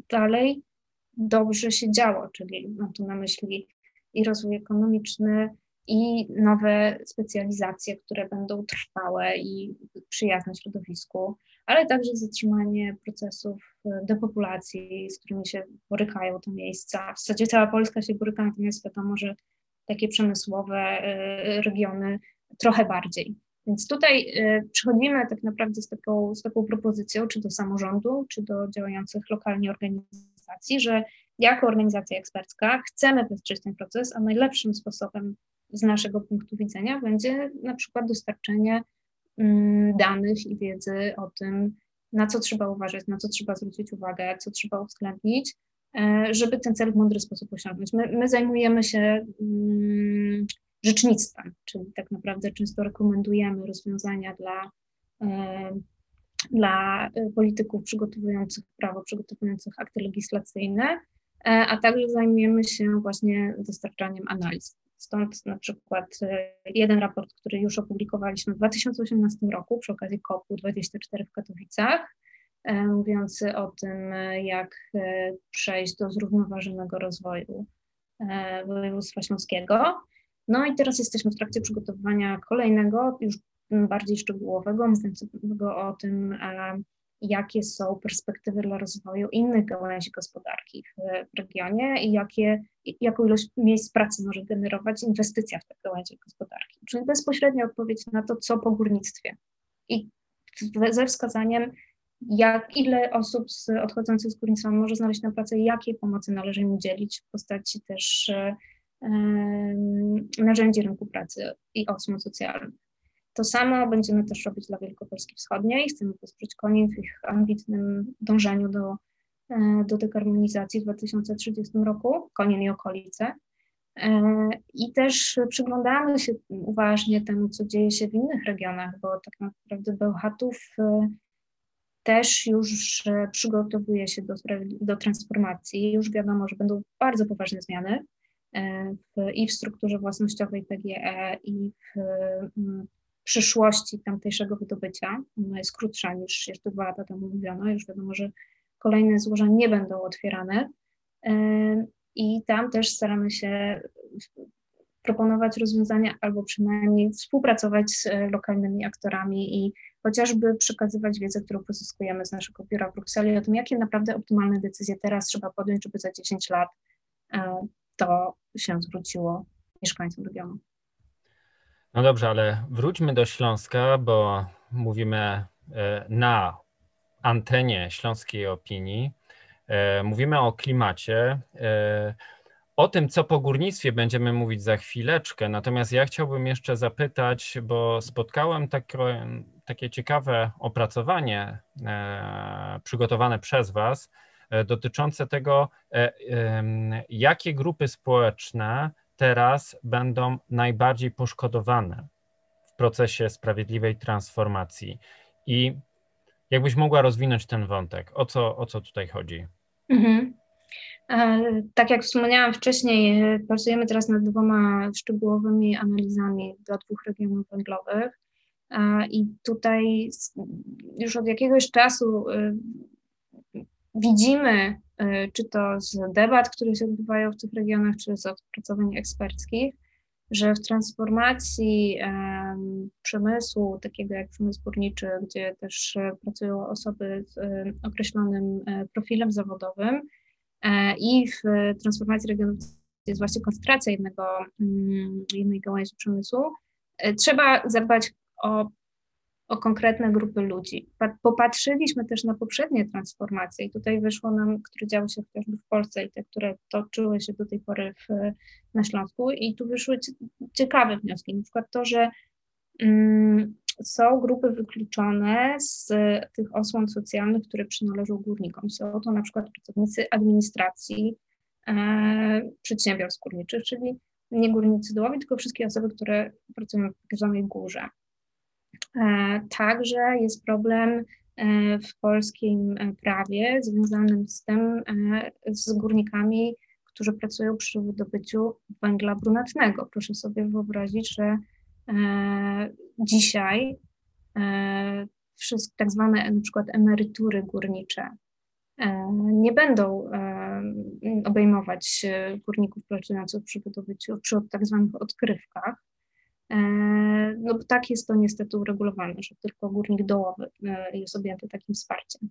dalej dobrze się działo, czyli mam tu na myśli i rozwój ekonomiczny, i nowe specjalizacje, które będą trwałe i przyjazne środowisku, ale także zatrzymanie procesów depopulacji, z którymi się borykają te miejsca. W zasadzie cała Polska się boryka, natomiast wiadomo, że takie przemysłowe regiony trochę bardziej. Więc tutaj przychodzimy tak naprawdę z taką propozycją, czy do samorządu, czy do działających lokalnie organizacji, że jako organizacja ekspercka chcemy wesprzeć ten proces, a najlepszym sposobem z naszego punktu widzenia będzie na przykład dostarczenie danych i wiedzy o tym, na co trzeba uważać, na co trzeba zwrócić uwagę, co trzeba uwzględnić, żeby ten cel w mądry sposób osiągnąć. My zajmujemy się rzecznictwem, czyli tak naprawdę często rekomendujemy rozwiązania dla polityków przygotowujących prawo, przygotowujących akty legislacyjne, a także zajmujemy się właśnie dostarczaniem analiz. Stąd na przykład jeden raport, który już opublikowaliśmy w 2018 roku przy okazji COP-u 24 w Katowicach, mówiący o tym, jak przejść do zrównoważonego rozwoju województwa śląskiego. No i teraz jesteśmy w trakcie przygotowywania kolejnego, już bardziej szczegółowego, mówiącego o tym, jakie są perspektywy dla rozwoju innych gałęzi gospodarki w regionie i jaką ilość miejsc pracy może generować inwestycja w te gałęzie gospodarki. Czyli bezpośrednia odpowiedź na to, co po górnictwie. I ze wskazaniem, ile osób odchodzących z górnictwa może znaleźć na pracę, jakiej pomocy należy im udzielić w postaci też narzędzi rynku pracy i osłon socjalnych. To samo będziemy też robić dla Wielkopolski Wschodniej. Chcemy wesprzeć KONI w ich ambitnym dążeniu do dekarbonizacji w 2030 roku, KONI i okolice. I też przyglądamy się uważnie temu, co dzieje się w innych regionach, bo tak naprawdę Bełchatów też już przygotowuje się do transformacji. Już wiadomo, że będą bardzo poważne zmiany i w strukturze własnościowej PGE, i w przyszłości tamtejszego wydobycia. Ona jest krótsza niż jeszcze 2 lata temu mówiono. Już wiadomo, że kolejne złoża nie będą otwierane i tam też staramy się proponować rozwiązania albo przynajmniej współpracować z lokalnymi aktorami i chociażby przekazywać wiedzę, którą pozyskujemy z naszego biura w Brukseli o tym, jakie naprawdę optymalne decyzje teraz trzeba podjąć, żeby za 10 lat to się zwróciło mieszkańcom regionu. No dobrze, ale wróćmy do Śląska, bo mówimy na antenie Śląskiej Opinii, mówimy o klimacie, o tym, co po górnictwie będziemy mówić za chwileczkę, natomiast ja chciałbym jeszcze zapytać, bo spotkałem takie ciekawe opracowanie przygotowane przez Was dotyczące tego, jakie grupy społeczne teraz będą najbardziej poszkodowane w procesie sprawiedliwej transformacji. I jakbyś mogła rozwinąć ten wątek, o co tutaj chodzi? Tak jak wspomniałam wcześniej, pracujemy teraz nad 2 szczegółowymi analizami dla 2 regionów węglowych i tutaj już od jakiegoś czasu widzimy, czy to z debat, które się odbywają w tych regionach, czy z opracowań eksperckich, że w transformacji przemysłu, takiego jak przemysł górniczy, gdzie też pracują osoby z określonym profilem zawodowym i w transformacji regionów, gdzie jest właśnie koncentracja jednej gałęzi przemysłu, trzeba zadbać o konkretne grupy ludzi. Popatrzyliśmy też na poprzednie transformacje i tutaj wyszło nam, które działy się chociażby w Polsce i te, które toczyły się do tej pory na Śląsku i tu wyszły ciekawe wnioski, na przykład to, że są grupy wykluczone z tych osłon socjalnych, które przynależą górnikom. Są to na przykład pracownicy administracji przedsiębiorstw górniczych, czyli nie górnicy dołowi, tylko wszystkie osoby, które pracują w tak zwanej górze. Także jest problem w polskim prawie związanym z tym, z górnikami, którzy pracują przy wydobyciu węgla brunatnego. Proszę sobie wyobrazić, że dzisiaj wszystkie tak zwane na przykład emerytury górnicze nie będą obejmować górników pracujących przy wydobyciu, przy tak zwanych odkrywkach. No tak jest to niestety uregulowane, że tylko górnik dołowy jest objęty takim wsparciem.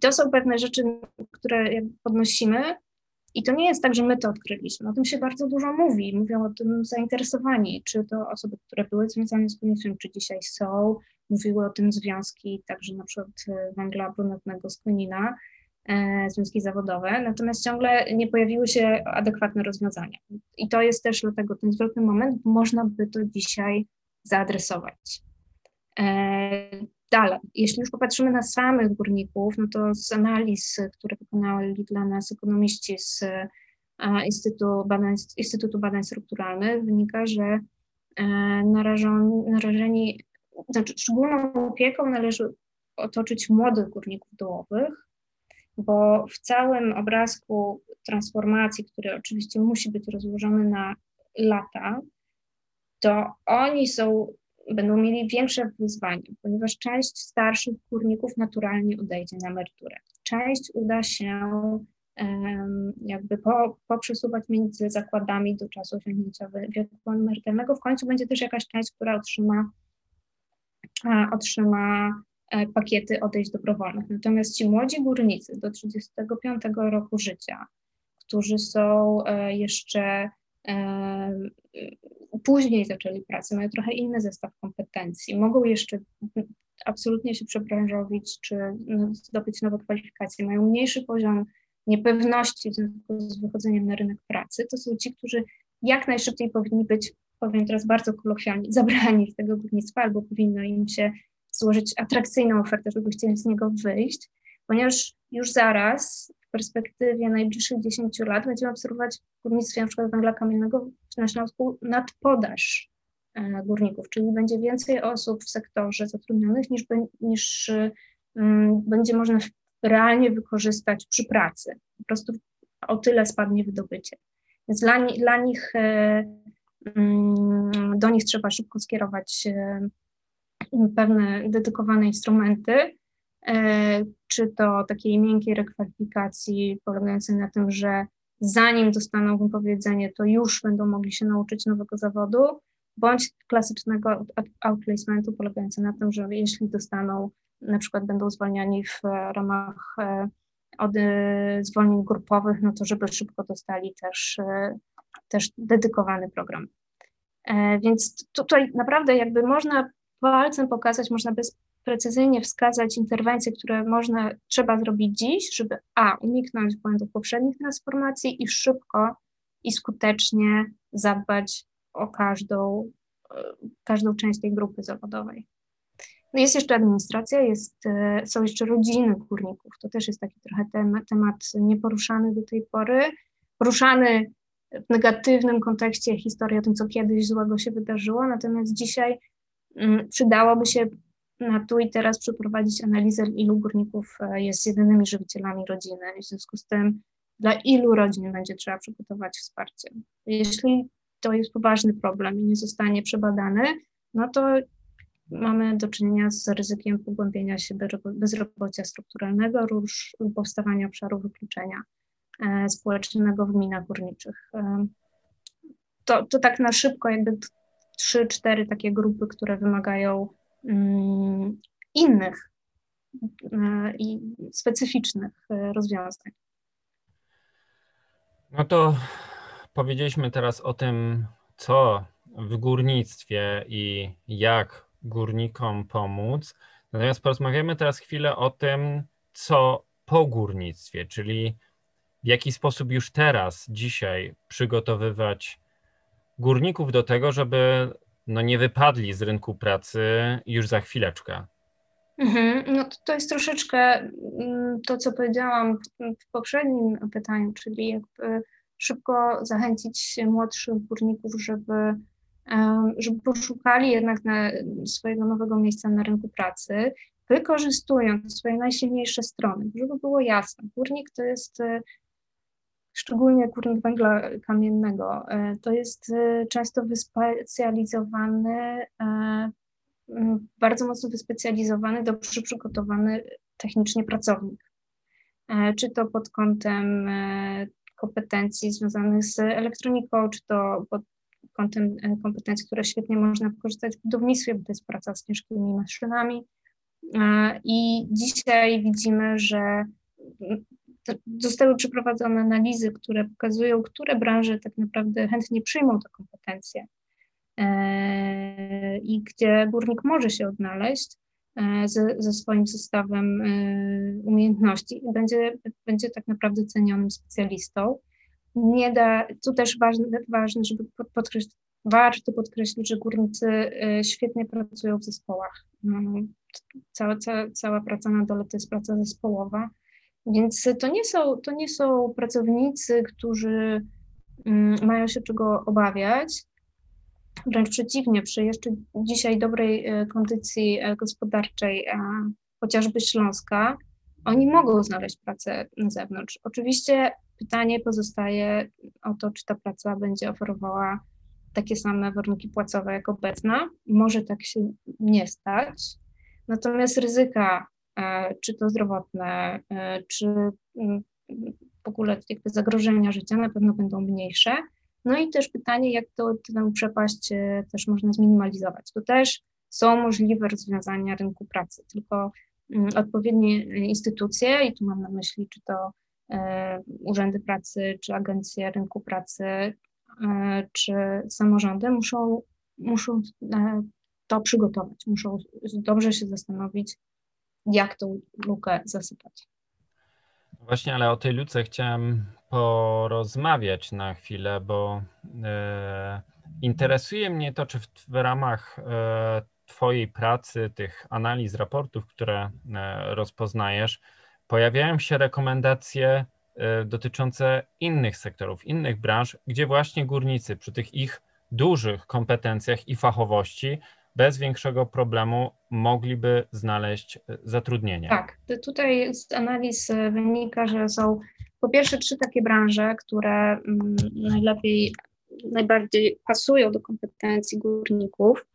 To są pewne rzeczy, które podnosimy i to nie jest tak, że my to odkryliśmy. O tym się bardzo dużo mówi, mówią o tym zainteresowani, czy to osoby, które były związane z górnictwem, czy dzisiaj są, mówiły o tym związki, także na przykład węgla brunatnego z konina, związki zawodowe, natomiast ciągle nie pojawiły się adekwatne rozwiązania. I to jest też dlatego ten zwrotny moment, można by to dzisiaj zaadresować. Dalej, jeśli już popatrzymy na samych górników, no to z analiz, które wykonali dla nas ekonomiści z Instytutu Badań Strukturalnych wynika, że narażeni, znaczy szczególną opieką należy otoczyć młodych górników dołowych, bo w całym obrazku transformacji, który oczywiście musi być rozłożony na lata, to oni będą mieli większe wyzwania, ponieważ część starszych górników naturalnie odejdzie na emeryturę. Część uda się jakby poprzesuwać między zakładami do czasu osiągnięcia wieku emerytalnego. W końcu będzie też jakaś część, która otrzyma pakiety odejść dobrowolnych. Natomiast ci młodzi górnicy do 35 roku życia, którzy są jeszcze później zaczęli pracę, mają trochę inny zestaw kompetencji, mogą jeszcze absolutnie się przebranżowić czy zdobyć nowe kwalifikacje, mają mniejszy poziom niepewności w związku z wychodzeniem na rynek pracy, to są ci, którzy jak najszybciej powinni być, powiem teraz bardzo kolokwialnie, zabrani z tego górnictwa albo powinno im się złożyć atrakcyjną ofertę, żeby chcieli z niego wyjść, ponieważ już zaraz w perspektywie najbliższych 10 lat będziemy obserwować w górnictwie na przykład węgla kamiennego na Śląsku nadpodaż górników, czyli będzie więcej osób w sektorze zatrudnionych niż będzie można realnie wykorzystać przy pracy. Po prostu o tyle spadnie wydobycie. Więc do nich trzeba szybko skierować pewne dedykowane instrumenty, czy to takiej miękkiej rekwalifikacji polegającej na tym, że zanim dostaną wypowiedzenie, to już będą mogli się nauczyć nowego zawodu, bądź klasycznego outplacementu polegającego na tym, że jeśli dostaną, na przykład będą zwalniani w ramach zwolnień grupowych, no to żeby szybko dostali też dedykowany program. Więc tutaj naprawdę jakby można palcem pokazać, można precyzyjnie wskazać interwencje, które trzeba zrobić dziś, żeby uniknąć błędów poprzednich transformacji i szybko i skutecznie zadbać o każdą część tej grupy zawodowej. No jest jeszcze administracja, są jeszcze rodziny górników, to też jest taki trochę temat nieporuszany do tej pory, poruszany w negatywnym kontekście historii o tym, co kiedyś złego się wydarzyło, natomiast dzisiaj przydałoby się na tu i teraz przeprowadzić analizę, ilu górników jest jedynymi żywicielami rodziny. W związku z tym, dla ilu rodzin będzie trzeba przygotować wsparcie. Jeśli to jest poważny problem i nie zostanie przebadany, no to mamy do czynienia z ryzykiem pogłębienia się bezrobocia strukturalnego, powstawania obszarów wykluczenia społecznego w gminach górniczych. To tak na szybko jakby 3-4 takie grupy, które wymagają innych i specyficznych rozwiązań. No to powiedzieliśmy teraz o tym, co w górnictwie i jak górnikom pomóc. Natomiast porozmawiamy teraz chwilę o tym, co po górnictwie, czyli w jaki sposób już dzisiaj przygotowywać górników do tego, żeby no nie wypadli z rynku pracy już za chwileczkę. No to jest troszeczkę to, co powiedziałam w poprzednim pytaniu, czyli jakby szybko zachęcić młodszych górników, żeby poszukali jednak swojego nowego miejsca na rynku pracy, wykorzystując swoje najsilniejsze strony, żeby było jasne. Górnik to jest, szczególnie górnik węgla kamiennego, to jest często wyspecjalizowany, bardzo mocno wyspecjalizowany, dobrze przygotowany technicznie pracownik. Czy to pod kątem kompetencji związanych z elektroniką, czy to pod kątem kompetencji, które świetnie można wykorzystać w budownictwie, bo to jest praca z ciężkimi maszynami. I dzisiaj widzimy, że zostały przeprowadzone analizy, które pokazują, które branże tak naprawdę chętnie przyjmą te kompetencje i gdzie górnik może się odnaleźć ze swoim zestawem umiejętności i będzie tak naprawdę cenionym specjalistą. Nie da, tu też ważne, żeby warto podkreślić, że górnicy świetnie pracują w zespołach. Cała praca na dole to jest praca zespołowa, więc to nie są pracownicy, którzy mają się czego obawiać. Wręcz przeciwnie, przy jeszcze dzisiaj dobrej kondycji gospodarczej, chociażby Śląska, oni mogą znaleźć pracę na zewnątrz. Oczywiście pytanie pozostaje o to, czy ta praca będzie oferowała takie same warunki płacowe jak obecna. Może tak się nie stać. Natomiast ryzyka, czy to zdrowotne, czy w ogóle jakby zagrożenia życia na pewno będą mniejsze. No i też pytanie, jak tę przepaść też można zminimalizować. To też są możliwe rozwiązania rynku pracy, tylko odpowiednie instytucje, i tu mam na myśli czy to urzędy pracy, czy agencje rynku pracy, czy samorządy muszą to przygotować, muszą dobrze się zastanowić, jak tą lukę zasypać. Właśnie, ale o tej luce chciałem porozmawiać na chwilę, bo interesuje mnie to, czy w ramach Twojej pracy, tych analiz, raportów, które rozpoznajesz, pojawiają się rekomendacje dotyczące innych sektorów, innych branż, gdzie właśnie górnicy przy tych ich dużych kompetencjach i fachowości bez większego problemu mogliby znaleźć zatrudnienie. Tak, tutaj z analiz wynika, że są po pierwsze 3 takie branże, które najbardziej pasują do kompetencji górników.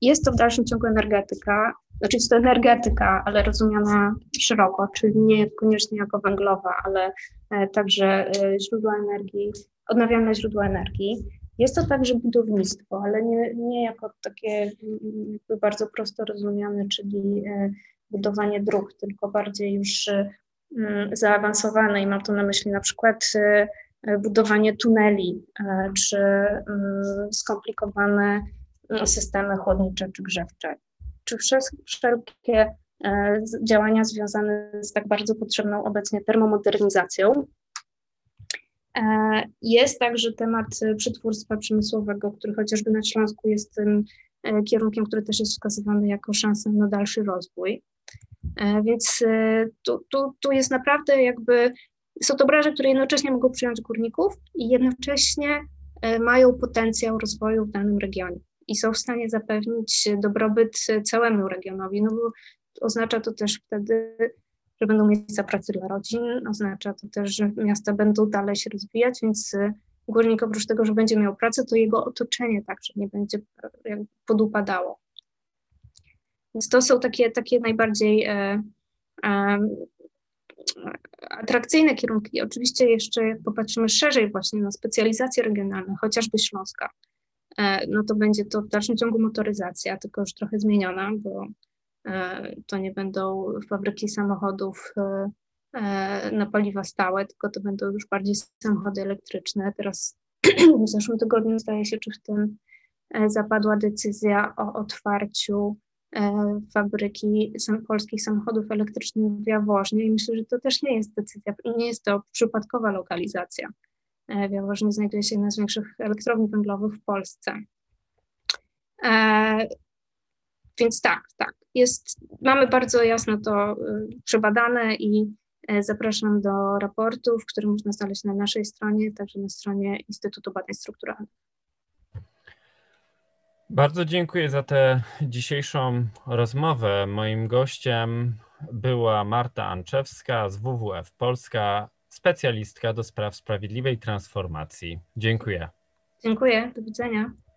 Jest to w dalszym ciągu energetyka, oczywiście to energetyka, ale rozumiana szeroko, czyli nie koniecznie jako węglowa, ale także źródła energii, odnawialne źródła energii. Jest to także budownictwo, ale nie jako takie bardzo prosto rozumiane, czyli budowanie dróg, tylko bardziej już zaawansowane i mam tu na myśli na przykład budowanie tuneli czy skomplikowane systemy chłodnicze czy grzewcze, czy wszelkie działania związane z tak bardzo potrzebną obecnie termomodernizacją. Jest także temat przetwórstwa przemysłowego, który chociażby na Śląsku jest tym kierunkiem, który też jest wskazywany jako szansa na dalszy rozwój. Więc tu jest naprawdę jakby, są to branże, które jednocześnie mogą przyjąć górników i jednocześnie mają potencjał rozwoju w danym regionie i są w stanie zapewnić dobrobyt całemu regionowi, no bo oznacza to też wtedy, że będą miejsca pracy dla rodzin, oznacza to też, że miasta będą dalej się rozwijać, więc górnik oprócz tego, że będzie miał pracę, to jego otoczenie także nie będzie podupadało. Więc to są takie najbardziej atrakcyjne kierunki. Oczywiście jeszcze popatrzymy szerzej właśnie na specjalizacje regionalne, chociażby Śląska. No to będzie to w dalszym ciągu motoryzacja, tylko już trochę zmieniona, bo to nie będą fabryki samochodów na paliwa stałe, tylko to będą już bardziej samochody elektryczne. Teraz w zeszłym tygodniu, zdaje się, czy w tym, zapadła decyzja o otwarciu fabryki polskich samochodów elektrycznych w Jaworznie i myślę, że to też nie jest decyzja, nie jest to przypadkowa lokalizacja. W Jaworznie znajduje się jedna z większych elektrowni węglowych w Polsce. Więc tak, mamy bardzo jasno to przebadane i zapraszam do raportów, które można znaleźć na naszej stronie, także na stronie Instytutu Badań Strukturalnych. Bardzo dziękuję za tę dzisiejszą rozmowę. Moim gościem była Marta Anczewska z WWF Polska, specjalistka do spraw sprawiedliwej transformacji. Dziękuję. Dziękuję, do widzenia.